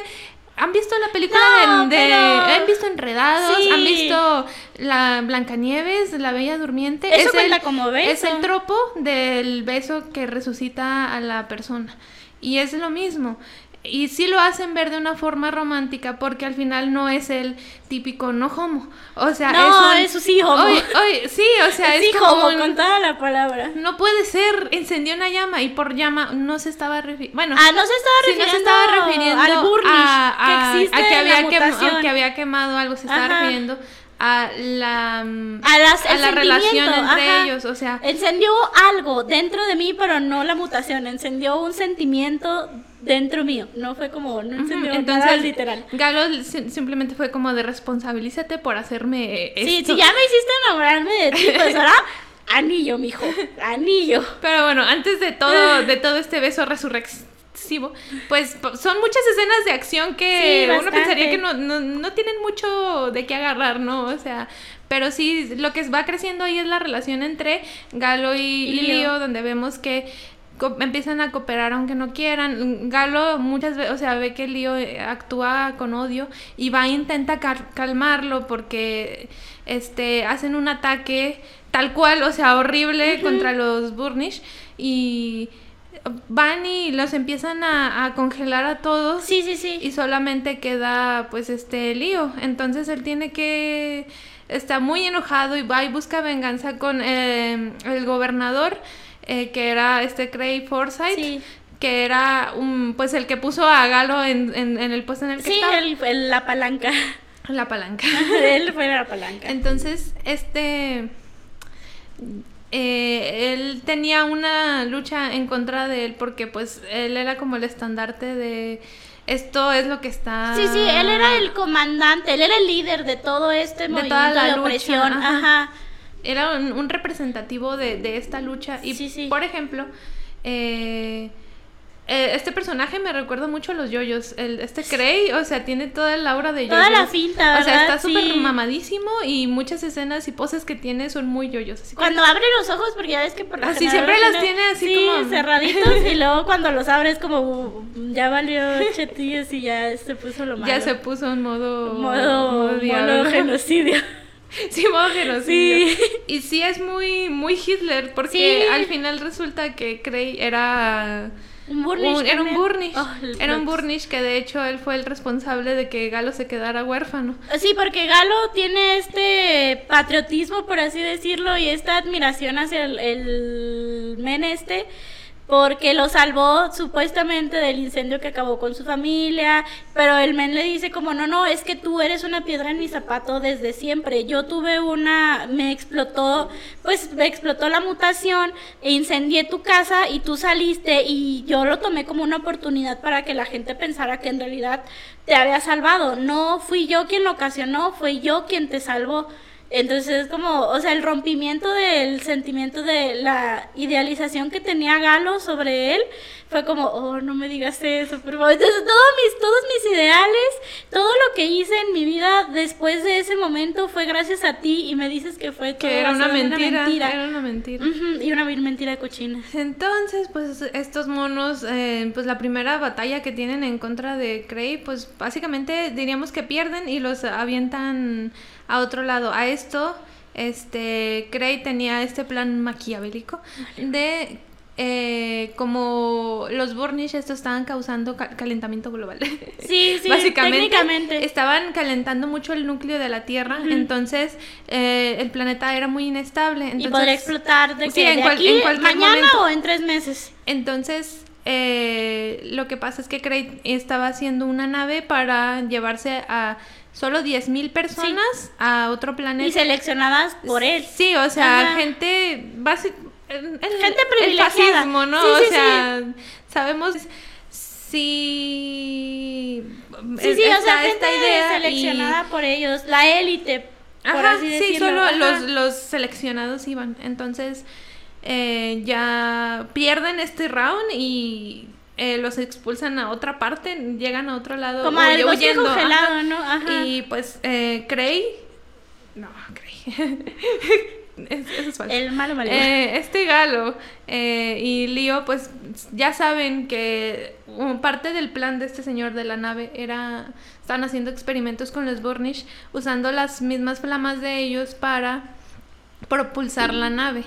¿han visto la película no, de, de pero... han visto Enredados? Sí. ¿Han visto la Blanca Nieves, la Bella Durmiente? Eso es cuenta el, como beso. Es el tropo del beso que resucita a la persona y es lo mismo. Y sí lo hacen ver de una forma romántica porque al final no es el típico no homo, o sea, no, es un... eso sí homo, oye, oye, sí, o sea, es, es sí como homo, un... con toda la palabra, no puede ser, encendió una llama y por llama no se estaba refiriendo, bueno, ah, no se estaba refiriendo, sí, no se estaba refiriendo al burnish a, a, que existe, a que había la quemado, a que había quemado algo, se estaba ajá. refiriendo a la, a las, a la relación entre ajá. ellos, o sea, encendió algo dentro de mí, pero no la mutación, encendió un sentimiento dentro mío, no fue como no encendió uh-huh. nada literal. Galo simplemente fue como de responsabilízate por hacerme esto. Sí, si ya me hiciste enamorarme de ti, pues ahora anillo, mijo, anillo. Pero bueno, antes de todo, de todo este beso resurrección, pues son muchas escenas de acción que sí, uno pensaría que no, no, no tienen mucho de qué agarrar, ¿no? O sea, pero sí, lo que va creciendo ahí es la relación entre Galo y, y Lio. Lio, donde vemos que co- empiezan a cooperar aunque no quieran. Galo muchas veces, o sea, ve que Lio actúa con odio y va e intenta cal- calmarlo porque este, hacen un ataque tal cual, o sea, horrible uh-huh. contra los Burnish y... van y los empiezan a, a congelar a todos. Sí, sí, sí. Y solamente queda, pues, este Lio. Entonces él tiene que... está muy enojado y va y busca venganza con eh, el gobernador, eh, que era este Craig Forsyth. Sí. Que era, un, pues, el que puso a Galo en, en, en el puesto en el que sí, estaba. Sí, la palanca. La palanca. Él fue la palanca. Entonces, este... Eh, él tenía una lucha en contra de él porque pues él era como el estandarte de esto es lo que está... Sí, sí, él era el comandante, él era el líder de todo este de movimiento toda la de opresión, lucha, ajá. ajá. Era un, un representativo de, de esta lucha y sí, sí. Por ejemplo, eh... este personaje me recuerda mucho a los yoyos. El, este Cray, o sea, tiene toda la aura de yoyos. Toda la finta, ¿verdad? O sea, está súper sí. mamadísimo y muchas escenas y poses que tiene son muy yoyos. Así cuando que... abre los ojos, porque ya ves que por lo así siempre los tiene, tiene así sí, como... cerraditos y luego cuando los abre es como ya valió chetillos y ya se puso lo malo. Ya se puso en modo... Modo, modo, modo genocidio. Sí, modo genocidio. Sí. Y sí es muy, muy Hitler porque sí. al final resulta que Cray era... Un burnish un, era un burnish, oh, era un burnish que de hecho él fue el responsable de que Galo se quedara huérfano. Sí, porque Galo tiene este patriotismo, por así decirlo, y esta admiración hacia el, el men este, porque lo salvó supuestamente del incendio que acabó con su familia, pero el men le dice como, no, no, es que tú eres una piedra en mi zapato desde siempre, yo tuve una, me explotó, pues me explotó la mutación, e incendié tu casa y tú saliste y yo lo tomé como una oportunidad para que la gente pensara que en realidad te había salvado, no fui yo quien lo ocasionó, fue yo quien te salvó. Entonces es como, o sea, el rompimiento del sentimiento de la idealización que tenía Galo sobre él fue como, oh, no me digas eso, por favor. Entonces todos mis, todos mis ideales, todo lo que hice en mi vida después de ese momento fue gracias a ti y me dices que fue todo, que era una, o sea, mentira, una mentira, era una mentira uh-huh, y una mentira de cochina. Entonces pues estos monos, eh, pues la primera batalla que tienen en contra de Cray, pues básicamente diríamos que pierden y los avientan a otro lado. A esto, este, Cray tenía este plan maquiavélico de eh, como los Burnish estos estaban causando cal- calentamiento global. Sí, sí, básicamente, técnicamente. Estaban calentando mucho el núcleo de la Tierra, uh-huh. entonces eh, el planeta era muy inestable. Entonces, y podría explotar de, que sí, de en cual, aquí, en cualquier mañana momento. O en tres meses. Entonces... Eh, lo que pasa es que Craig estaba haciendo una nave para llevarse a solo diez mil personas sí. a otro planeta. Y seleccionadas por él. Sí, o sea, ajá. gente base, el, gente privilegiada. El fascismo, ¿no? Sí, sí, o sea, sí. sabemos si... Sí, sí, esta, o sea, gente seleccionada y... por ellos, la élite, por ajá, así decirlo. Sí, solo ajá. los, los seleccionados iban, entonces... Eh, ya pierden este round y eh, los expulsan a otra parte, llegan a otro lado como al bosque congelado, ¿no? Ajá. Y pues eh, Cray no, Cray es, eso es falso. El malo malo eh, este Galo eh, y Lio pues ya saben que parte del plan de este señor de la nave era, estaban haciendo experimentos con los Burnish usando las mismas flamas de ellos para propulsar sí. la nave.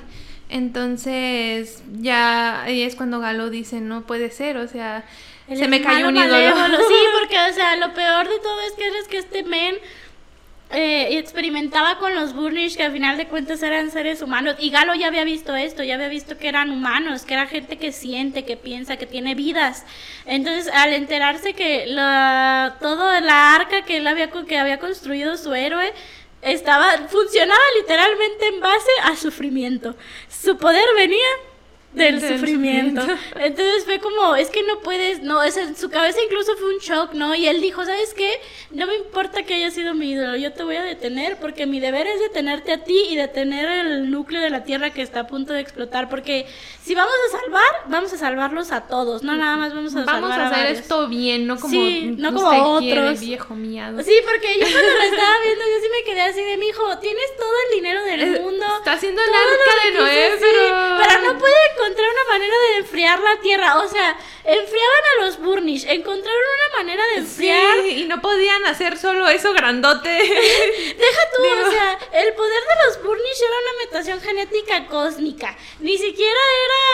Entonces ya es cuando Galo dice, no puede ser, o sea, el se me cayó un ídolo. Sí, porque, o sea, lo peor de todo es que es que este men eh, experimentaba con los Burnish, que al final de cuentas eran seres humanos. Y Galo ya había visto esto, ya había visto que eran humanos, que era gente que siente, que piensa, que tiene vidas. Entonces, al enterarse que la, todo la arca que él había, que había construido su héroe, estaba, funcionaba literalmente en base a sufrimiento. Su poder venía del, del sufrimiento. sufrimiento. Entonces fue como, es que no puedes, no, es en su cabeza incluso fue un shock, ¿no? Y él dijo, ¿sabes qué? No me importa que haya sido mi ídolo, yo te voy a detener porque mi deber es detenerte a ti y detener el núcleo de la Tierra que está a punto de explotar, porque si vamos a salvar, vamos a salvarlos a todos, no nada más vamos a vamos salvar a Vamos a hacer esto bien, no como, sí, no como usted otros. Quiere, viejo miado. Sí, porque yo cuando lo estaba viendo, yo sí me quedé así de, mijo, tienes todo el dinero del mundo. Está haciendo el arca de Noé, sí, pero... pero no puede encontrar una manera de enfriar la Tierra, o sea, enfriaban a los Burnish, encontraron una manera de enfriar. Sí, y no podían hacer solo eso grandote. Deja tú, Digo... o sea, el poder de los Burnish era una mutación genética cósmica, ni siquiera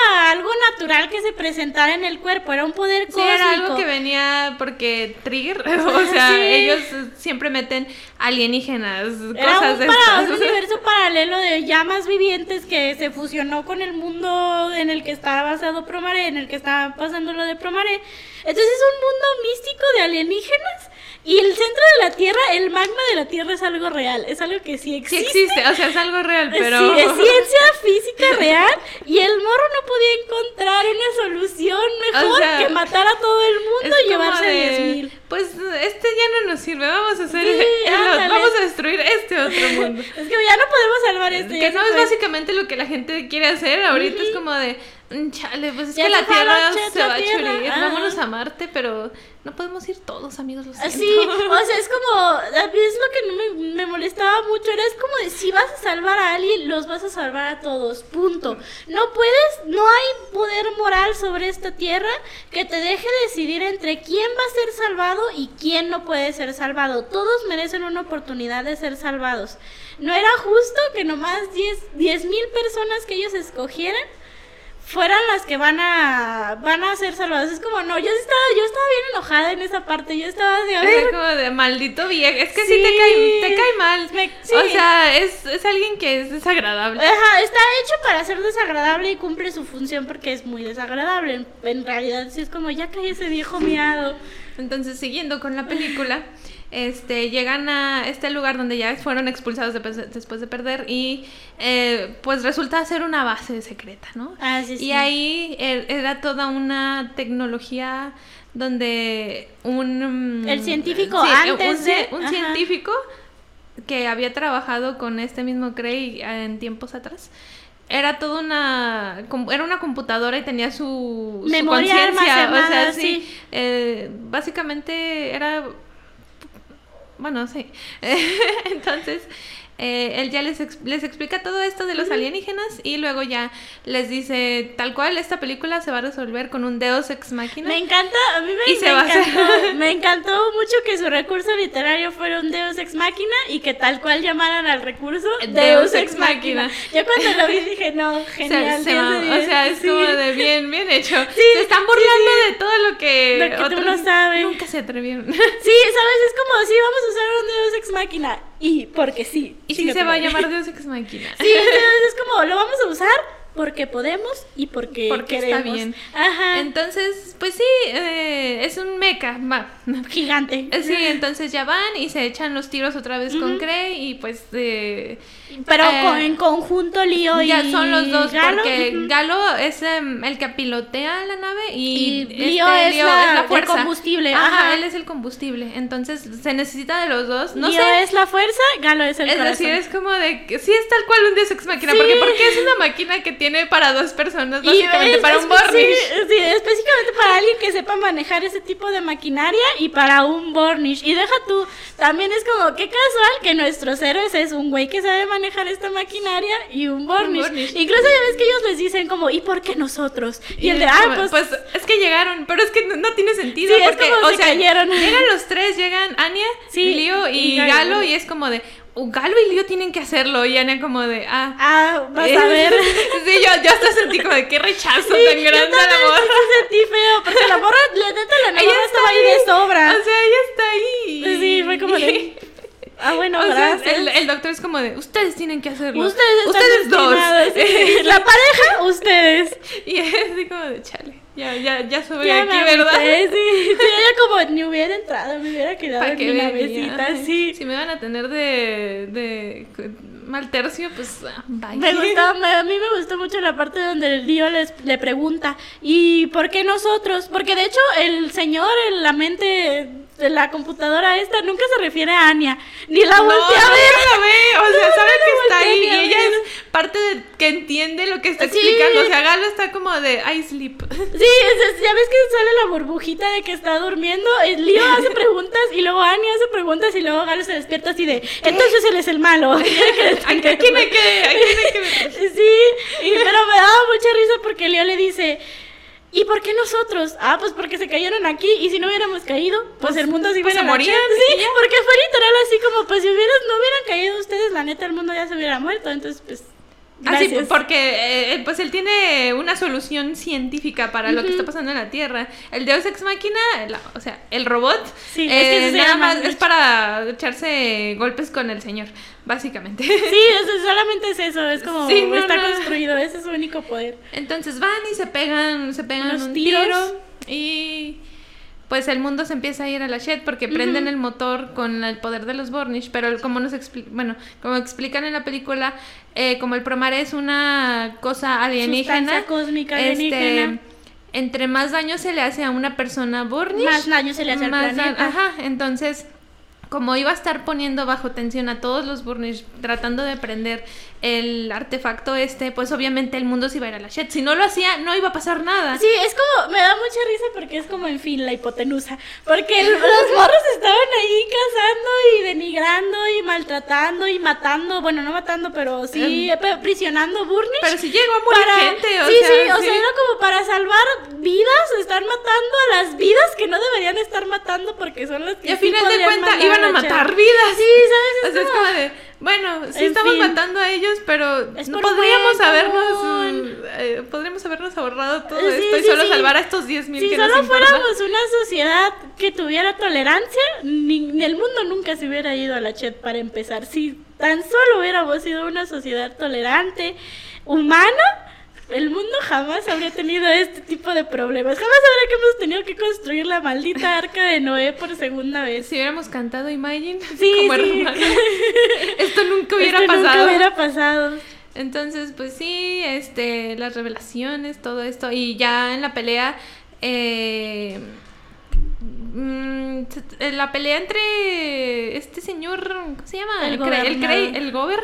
era algo natural que se presentara en el cuerpo, era un poder cósmico. Sí, era algo que venía porque Trigger, o sea, sí. ellos siempre meten alienígenas, era cosas un de para, estas. Un universo paralelo de llamas vivientes que se fusionó con el mundo en el que está basado Promare, en el que está pasando lo de Promare. Entonces es un mundo místico de alienígenas y el centro de la Tierra, el magma de la Tierra es algo real, es algo que sí existe. Sí existe, o sea, es algo real, pero... Sí, es ciencia física real y el morro no podía encontrar una solución mejor, o sea, que matar a todo el mundo y llevarse diez mil. Pues este ya no nos sirve, vamos a hacer... Sí, el, el, vamos a destruir este otro mundo. Es que ya no podemos salvar este. Que no es fue. Básicamente lo que la gente quiere hacer, ahorita uh-huh. es como de... Chale, pues es ya que la Tierra se va a churir, ah. vámonos a Marte, pero no podemos ir todos, amigos, lo siento. Sí, o sea, es como, a mí es lo que me, me molestaba mucho, era es como de, si vas a salvar a alguien, los vas a salvar a todos, punto. No puedes, no hay poder moral sobre esta Tierra que te deje decidir entre quién va a ser salvado y quién no puede ser salvado. Todos merecen una oportunidad de ser salvados. No era justo que nomás diez mil personas que ellos escogieran fueran las que van a van a ser salvadas. Es como, no, yo estaba yo estaba bien enojada en esa parte, yo estaba de... Es como de maldito viejo, es que sí, sí te, cae, te cae mal, me, sí. o sea, es, es alguien que es desagradable. Ajá, está hecho para ser desagradable y cumple su función porque es muy desagradable, en, en realidad sí es como, ya cae ese viejo miado. Entonces, siguiendo con la película... Este, llegan a este lugar donde ya fueron expulsados de, después de perder y eh, pues resulta ser una base secreta, ¿no? Ah, sí, sí. Y ahí er, era toda una tecnología donde un... El científico sí, antes un, de... Un, un científico que había trabajado con este mismo Craig en tiempos atrás... Era toda una... Era una computadora y tenía su... Memoria su conciencia, o sea, sí. sí. Eh, básicamente era... Bueno, sí. Entonces, Eh, él ya les, ex- les explica todo esto de los alienígenas y luego ya les dice, tal cual, esta película se va a resolver con un Deus Ex Machina. Me encanta, a mí me, y me, se me encantó, hacer... me encantó mucho que su recurso literario fuera un Deus Ex Machina y que tal cual llamaran al recurso Deus, Deus Ex Machina. Yo cuando lo vi dije, no, genial. Se, se va, o sea, es sí. como de bien, bien hecho. Sí, se están burlando sí, sí. de todo lo que, que otros no saben. Nunca se atrevieron. Sí, sabes, es como, sí, vamos a usar un Deus Ex Machina. Y porque sí. Y sí, sí se va a llamar Deus Ex Machina. Sí, entonces es como, lo vamos a usar porque podemos y porque, porque queremos. Está bien. Ajá. Entonces, pues sí, eh, es un mecha ma, gigante. Sí, entonces ya van y se echan los tiros otra vez uh-huh. con Craig y pues... Eh, Pero eh, con, en conjunto Lio y... Ya son los dos, Galo, porque uh-huh. Galo es um, el que pilotea la nave y, y Lio, este, es, Lio la, es la fuerza. El combustible. Ajá, ajá, él es el combustible. Entonces se necesita de los dos. No Lio sé, es la fuerza, Galo es el es corazón. Es decir, es como de... Que, sí es tal cual un Deus Ex Machina, sí. porque, porque es una máquina que tiene... Tiene para dos personas, básicamente es, para un Burnish. Sí, específicamente para alguien que sepa manejar ese tipo de maquinaria y para un Burnish. Y deja tú, también es como, qué casual que nuestros héroes es un güey que sabe manejar esta maquinaria y un Burnish. Un Burnish. Incluso ya ves que ellos les dicen como, ¿y por qué nosotros? Y, y el de, ah, pues, pues... es que llegaron, pero es que no, no tiene sentido. Sí, porque, es como o se sea, cayeron. Llegan los tres, llegan Anya, sí, Lio y, y Galo, Galo, y es como de... Galo y Lio tienen que hacerlo, y Anya como de, ah, ah vas a ver. Sí, yo, yo hasta sentí como de, qué rechazo sí, tan grande a la morra. Yo sentí feo, porque la morra, la neta, la morra estaba ahí de sobra. O sea, ella está ahí. Sí, fue como de, ah, bueno, o gracias. Sea, el, el doctor es como de, ustedes tienen que hacerlo. Ustedes están ustedes dos. Sí. La pareja, ustedes. Y es así como de, chale. Ya, ya, ya sobre ya aquí, ¿verdad? Avisé, sí, sí, ella como ni hubiera entrado, me hubiera quedado en mi navecita, sí. Si me van a tener de, de mal tercio, pues vaya. Me gustó, me, a mí me gustó mucho la parte donde el Lio les, le pregunta, ¿y por qué nosotros? Porque de hecho el señor en la mente... de la computadora esta, nunca se refiere a Anya, ni la voltea a ver. No, la ve, o sea, no, sabe no que está ahí, y ella es parte de que entiende lo que está explicando, sí. O sea, Galo está como de, I sleep. Sí, es, ya ves que sale la burbujita de que está durmiendo, el Lio hace preguntas, y luego Anya hace preguntas, y luego Galo se despierta así de, ¿qué? Entonces él es el malo. ¿A quién me quedé? ¿A quién me quedé? Sí, y, pero me daba mucha risa porque Lio le dice... ¿Y por qué nosotros? Ah, pues porque se cayeron aquí. Y si no hubiéramos caído, pues, pues el mundo así pues se moría. Sí, porque fue literal así como, pues si hubieras, no hubieran caído ustedes, la neta, el mundo ya se hubiera muerto. Entonces, pues, gracias. Así, porque eh, pues él tiene una solución científica para uh-huh. lo que está pasando en la Tierra. El Deus Ex Machina, la, o sea, el robot, sí, eh, es que se nada se más mucho. Es para echarse golpes con el señor, básicamente. Sí, eso, solamente es eso, es como sí, no, está no. construido, ese es su único poder. Entonces van y se pegan, se pegan unos un tiros. tiro y... pues el mundo se empieza a ir a la shit porque uh-huh. prenden el motor con el poder de los Burnish, pero como nos expli- bueno, como explican en la película, eh, como el Promare es una cosa alienígena, sustancia cósmica alienígena. Este, entre más daño se le hace a una persona Burnish, más daño se le hace al planeta. Da- Ajá, entonces como iba a estar poniendo bajo tensión a todos los Burnish tratando de prender el artefacto este, pues obviamente el mundo se iba a ir a la shit. Si no lo hacía, no iba a pasar nada. Sí, es como, me da mucha risa porque es como, en fin, la hipotenusa. Porque el, los morros estaban ahí cazando y denigrando y maltratando y matando. Bueno, no matando, pero sí um, p- prisionando Burnish. Pero sí llegó a mucha para, gente, o sí, sea. Sí, sí, o sea, era como para salvar vidas, están matando a las vidas que no deberían estar matando porque son las que... Y al sí final de cuentas iban a matar vidas. Sí, ¿sabes? Es, o sea, como... es como de... Bueno, sí en estamos fin. matando a ellos, pero es no podríamos bueno. habernos eh, podríamos habernos ahorrado todo sí, esto y sí, solo sí. salvar a estos diez mil si que nos importan. Si solo fuéramos una sociedad que tuviera tolerancia, ni el mundo nunca se hubiera ido a la chat para empezar. Si tan solo hubiéramos sido una sociedad tolerante, humana, el mundo jamás habría tenido este tipo de problemas. Jamás habría que hemos tenido que construir la maldita arca de Noé por segunda vez. Si hubiéramos cantado Imagine sí, como sí. hermanos, esto nunca hubiera esto pasado. Nunca hubiera pasado. Entonces, pues sí, este, las revelaciones, todo esto. Y ya en la pelea, eh, mmm, la pelea entre este señor, ¿cómo se llama? El Craig, el Craig, el Gober.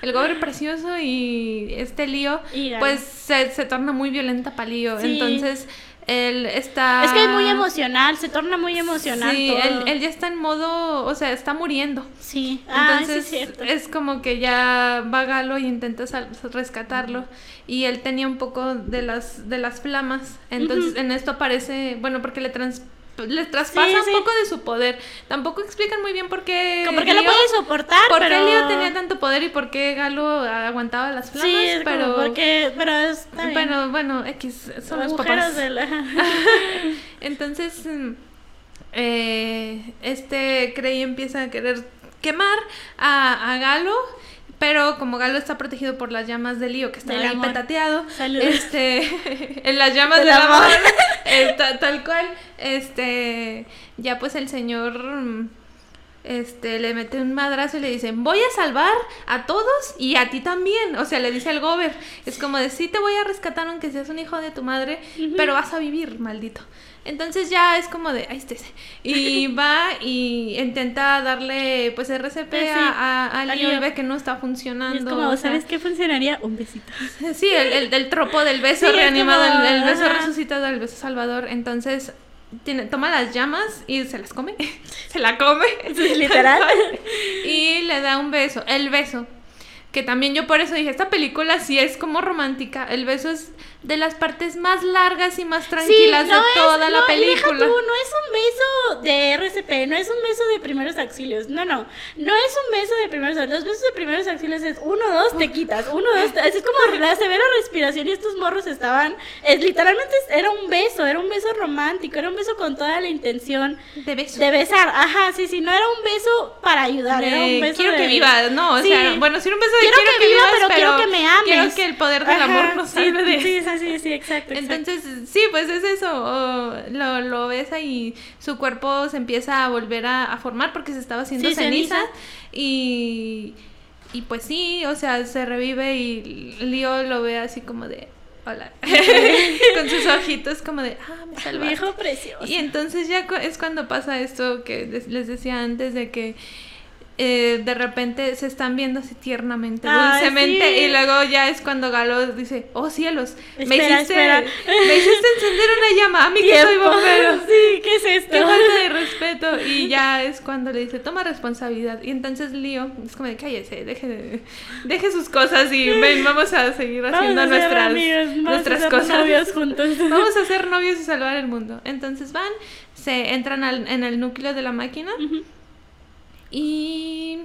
El Gober precioso y este Lio, y pues se, se torna muy violenta para Lio. Sí. Entonces, él está... Es que es muy emocional, se torna muy emocional. Sí, todo. Él, él ya está en modo, o sea, está muriendo. Sí, entonces ah, es cierto. Es como que ya va Galo y intenta sal- rescatarlo. Y él tenía un poco de las de las flamas. Entonces uh-huh. en esto aparece, bueno, porque le trans... les traspasa sí, un sí. poco de su poder. Tampoco explican muy bien por qué ¿Por qué Lio, lo puede soportar? ¿Por pero... qué Lio tenía tanto poder y por qué Galo aguantaba las flamas? Sí, es pero... porque... Pero es pero, bueno, X, son los papás de la... Entonces eh, este Cray empieza a querer quemar a, a Galo, pero como Galo está protegido por las llamas de Lio, que está del ahí amor. petateado, Salud. este, en las llamas del, del amor, amor eh, ta, tal cual, este, ya pues el señor, este, le mete un madrazo y le dicen, voy a salvar a todos y a ti también, o sea, le dice al gober, es como de, sí te voy a rescatar aunque seas un hijo de tu madre, uh-huh. pero vas a vivir, maldito. Entonces ya es como de, ahí estés. Y va y intenta darle, pues, R C P sí, a, a, a Lio y ve que no está funcionando. Y es como, o sea, ¿sabes qué funcionaría? Un besito. Sí, el, el, el tropo del beso sí, reanimado, como, el, el beso ajá. resucitado, el beso salvador. Entonces tiene, toma las llamas y se las come. Se la come. Sí, literal. Y le da un beso, el beso. Que también yo por eso dije, esta película sí es como romántica. El beso es de las partes más largas y más tranquilas sí, no de es, toda no, la película. Tú, no es un beso de R C P, no es un beso de primeros auxilios. No, no. No es un beso de primeros auxilios. Los besos de primeros auxilios es uno, dos, te quitas. Uno, dos, te... Es como la severa respiración y estos morros estaban... Es, literalmente era un beso, era un beso romántico, era un beso con toda la intención de, beso. de besar. Ajá, sí, sí, no era un beso para ayudar, de... era un beso quiero de... Quiero que viva, no, o sí. sea, bueno, si era un beso de quiero, quiero que, que viva, vivas, pero, pero quiero que me ames. Quiero que el poder del Ajá, amor nos salve de... Sí, sí, sí, sí, exacto, exacto. Entonces, sí, pues es eso. O lo, lo besa y su cuerpo se empieza a volver a, a formar porque se estaba haciendo sí, ceniza. ceniza. Y, y pues sí, o sea, se revive y Lio lo ve así como de... Hola. Con sus ojitos como de... Ah, me salvaste. Viejo precioso. Y entonces ya es cuando pasa esto que les decía antes de que... Eh, de repente se están viendo así tiernamente, Ay, dulcemente sí. y luego ya es cuando Galo dice, oh cielos, espera, me, hiciste, me hiciste encender una llama, a mí que soy bombero, sí, ¿qué es esto? Qué falta de respeto. Y ya es cuando le dice, toma responsabilidad. Y entonces Lio es como de, cállese, deje, deje sus cosas y ven, vamos a seguir haciendo vamos nuestras, a amigos, nuestras a cosas novios juntos. Vamos a ser novios y salvar el mundo. Entonces van, se entran al, en el núcleo de la máquina. Uh-huh. Y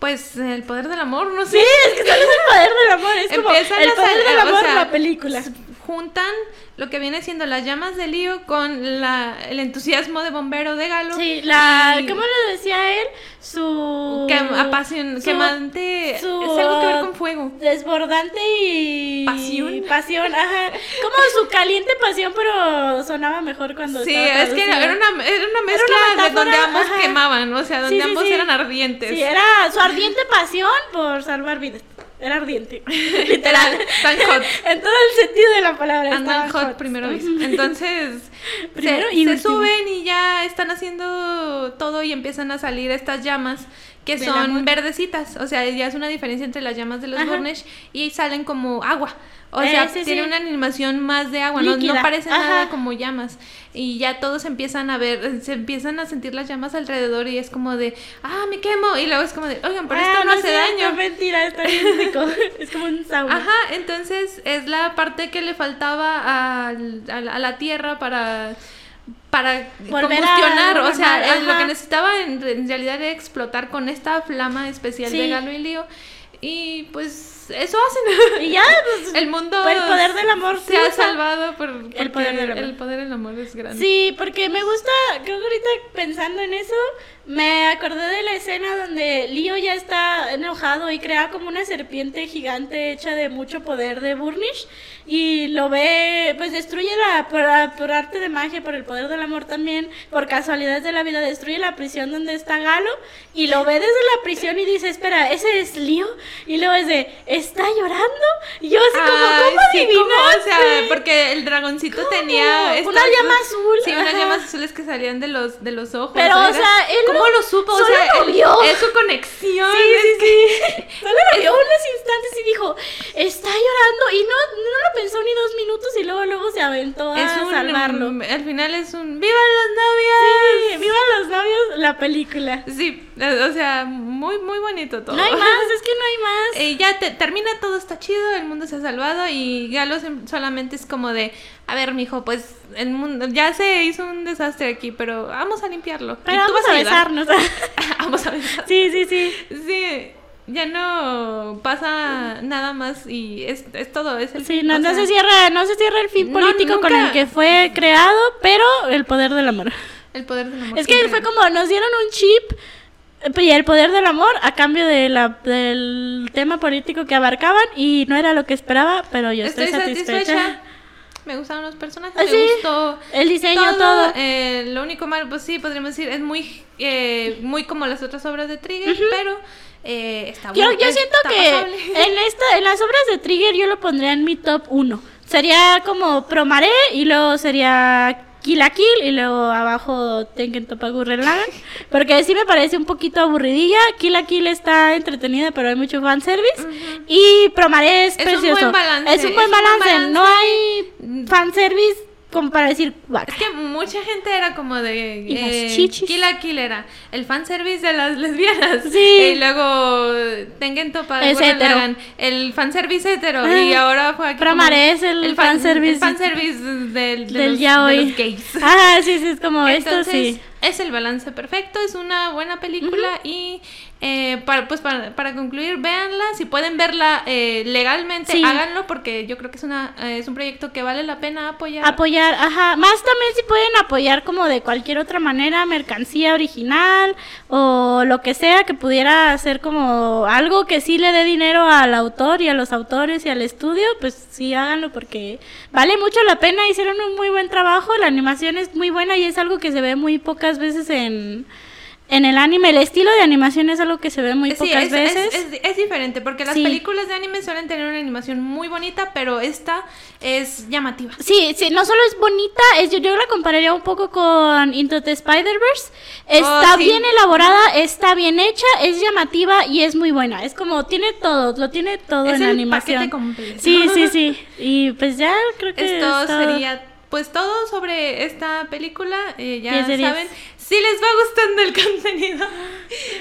pues el poder del amor, no sé. Sí, es que solo es el poder del amor, es como empiezan el poder sal- del amor, o sea, en la película. Juntan lo que viene siendo las llamas de Lio con la, el entusiasmo de bombero de Galo. Sí, la y, ¿cómo lo decía él? Su que, apasion, su, quemante, su, es algo que ver con fuego. Desbordante y pasión. Pasión, ajá. Como su caliente pasión, pero sonaba mejor cuando sí, estaba es traducido. Que era una era una mezcla era una metáfora, de donde ambos ajá. quemaban, o sea, donde sí, sí, ambos sí. eran ardientes. Sí, era su ardiente pasión por salvar vidas. Era ardiente, literal. Tan hot. En todo el sentido de la palabra. Andan hot, hot primero vez. Entonces, primero se, y se suben y ya están haciendo todo y empiezan a salir estas llamas que de son verdecitas. O sea, ya es una diferencia entre las llamas de los Ajá. Burnish y salen como agua. O eh, sea, sí, tiene sí. una animación más de agua, no, no parece Ajá. nada como llamas. Y ya todos empiezan a ver, se empiezan a sentir las llamas alrededor y es como de, ah, me quemo. Y luego es como de, oigan, pero ah, esto no, no hace sí, daño. No, mentira, está bien rico. Es como un sauna. Ajá, entonces es la parte que le faltaba a, a, a la tierra para... para volver combustionar, a, o sea, ajá. lo que necesitaba en, en realidad era explotar con esta flama especial sí. de Galo y Lio, y pues eso hacen. Y ya, pues, el mundo, el poder del amor se sí, ha salvado por el poder del amor. El poder del amor es grande. Sí, porque me gusta, creo que ahorita pensando en eso, me acordé de la escena donde Lio ya está enojado y crea como una serpiente gigante hecha de mucho poder de Burnish y lo ve, pues destruye la, por, por arte de magia, por el poder del amor también, por casualidades de la vida, destruye la prisión donde está Galo y lo ve desde la prisión y dice, espera, ¿ese es Lio? Y luego es de, ¿está llorando? Y yo así ah, como, ¿cómo sí, adivinaste? O sea, porque el dragoncito ¿Cómo? tenía... Una llama azul. Sí, unas llamas azules que salían de los, de los ojos. Pero, o sea, él... ¿Cómo lo supo? O sea, lo vio. Es su conexión. Sí, sí, sí. Solo lo vio unos instantes y dijo, está llorando. Y no, no lo pensó ni dos minutos y luego luego se aventó a es un, salvarlo. Um, al final es un ¡viva las novias! Sí, ¡viva las novias! La película. Sí, o sea, muy, muy bonito todo. No hay más, es que no hay más. Eh, ya te, termina, todo está chido, el mundo se ha salvado y Galo solamente es como de... A ver, mijo, pues el mundo ya se hizo un desastre aquí, pero vamos a limpiarlo. Pero y tú vamos vas a, a besarnos. Vamos a besarnos. Sí, sí, sí. Sí, ya no pasa nada más y es, es todo. Es el sí, fin, no, no, sea... se cierra, no se cierra el fin no, político nunca... con el que fue creado, pero el poder del amor. El poder del amor. Es que fue como, nos dieron un chip... Y el poder del amor a cambio de la, del tema político que abarcaban y no era lo que esperaba, pero yo estoy, estoy satisfecha. satisfecha. Me gustaron los personajes, ah, me sí. gustó el diseño, todo. todo. Eh, lo único malo, pues sí, podríamos decir, es muy eh, muy como las otras obras de Trigger, uh-huh. pero eh, está bueno. Yo, yo siento que en, esta, en las obras de Trigger yo lo pondría en mi top uno. Sería como Promare y luego sería... Kill la Kill y luego abajo Tengen Toppa Gurren Lagann, porque sí me parece un poquito aburridilla. Kill la Kill está entretenida, pero hay mucho fanservice. Uh-huh. Y Promare es, es precioso. Un buen balance, es un buen balance. Es un buen balance. No hay fanservice como para decir vaca. Es que mucha gente era como de... Y eh, las chichis. Kill la Kill era el fanservice de las lesbianas. Sí. Y luego Tengen Toppa Gurren Lagann, el fanservice hetero. Ah, y ahora fue aquí Promare es el, el fanservice. Fan, el fanservice del, del, del los, ya hoy. De los gays. Ah, sí, sí, es como entonces, esto, sí. Es el balance perfecto, es una buena película uh-huh. y eh, para, pues para, para concluir, véanla, si pueden verla eh, legalmente, sí. háganlo porque yo creo que es una eh, es un proyecto que vale la pena apoyar. Apoyar, ajá, más también si pueden apoyar como de cualquier otra manera, mercancía original o lo que sea que pudiera hacer como algo que sí le dé dinero al autor y a los autores y al estudio, pues sí háganlo porque vale mucho la pena, hicieron un muy buen trabajo, la animación es muy buena y es algo que se ve muy pocas veces en, en el anime. El estilo de animación es algo que se ve muy sí, pocas es, veces. Es, es, es diferente, porque las sí. películas de anime suelen tener una animación muy bonita, pero esta es llamativa. Sí, sí, no solo es bonita, es, yo, yo la compararía un poco con Into the Spider-Verse. Está oh, sí. bien elaborada, está bien hecha, es llamativa y es muy buena. Es como, tiene todo, lo tiene todo es en el animación. Paquete completo. Sí, sí, sí. Y pues ya creo que esto es todo. Sería... Pues todo sobre esta película, eh, ya saben, si les va gustando el contenido,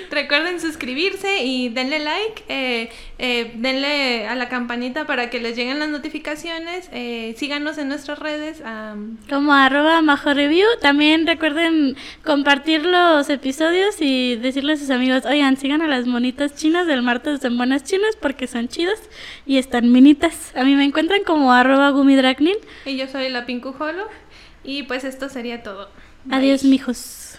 recuerden suscribirse y denle like, eh, eh, denle a la campanita para que les lleguen las notificaciones, eh, síganos en nuestras redes. Um, Como arroba Majo Review, también recuerden compartir los episodios y decirle a sus amigos, oigan, sigan a las monitas chinas del martes en Buenas Chinas porque son chidas y están minitas. A mí me encuentran como arroba gumidragnil. Y yo soy la Pincujo. Y pues esto sería todo. Bye. Adiós, mijos.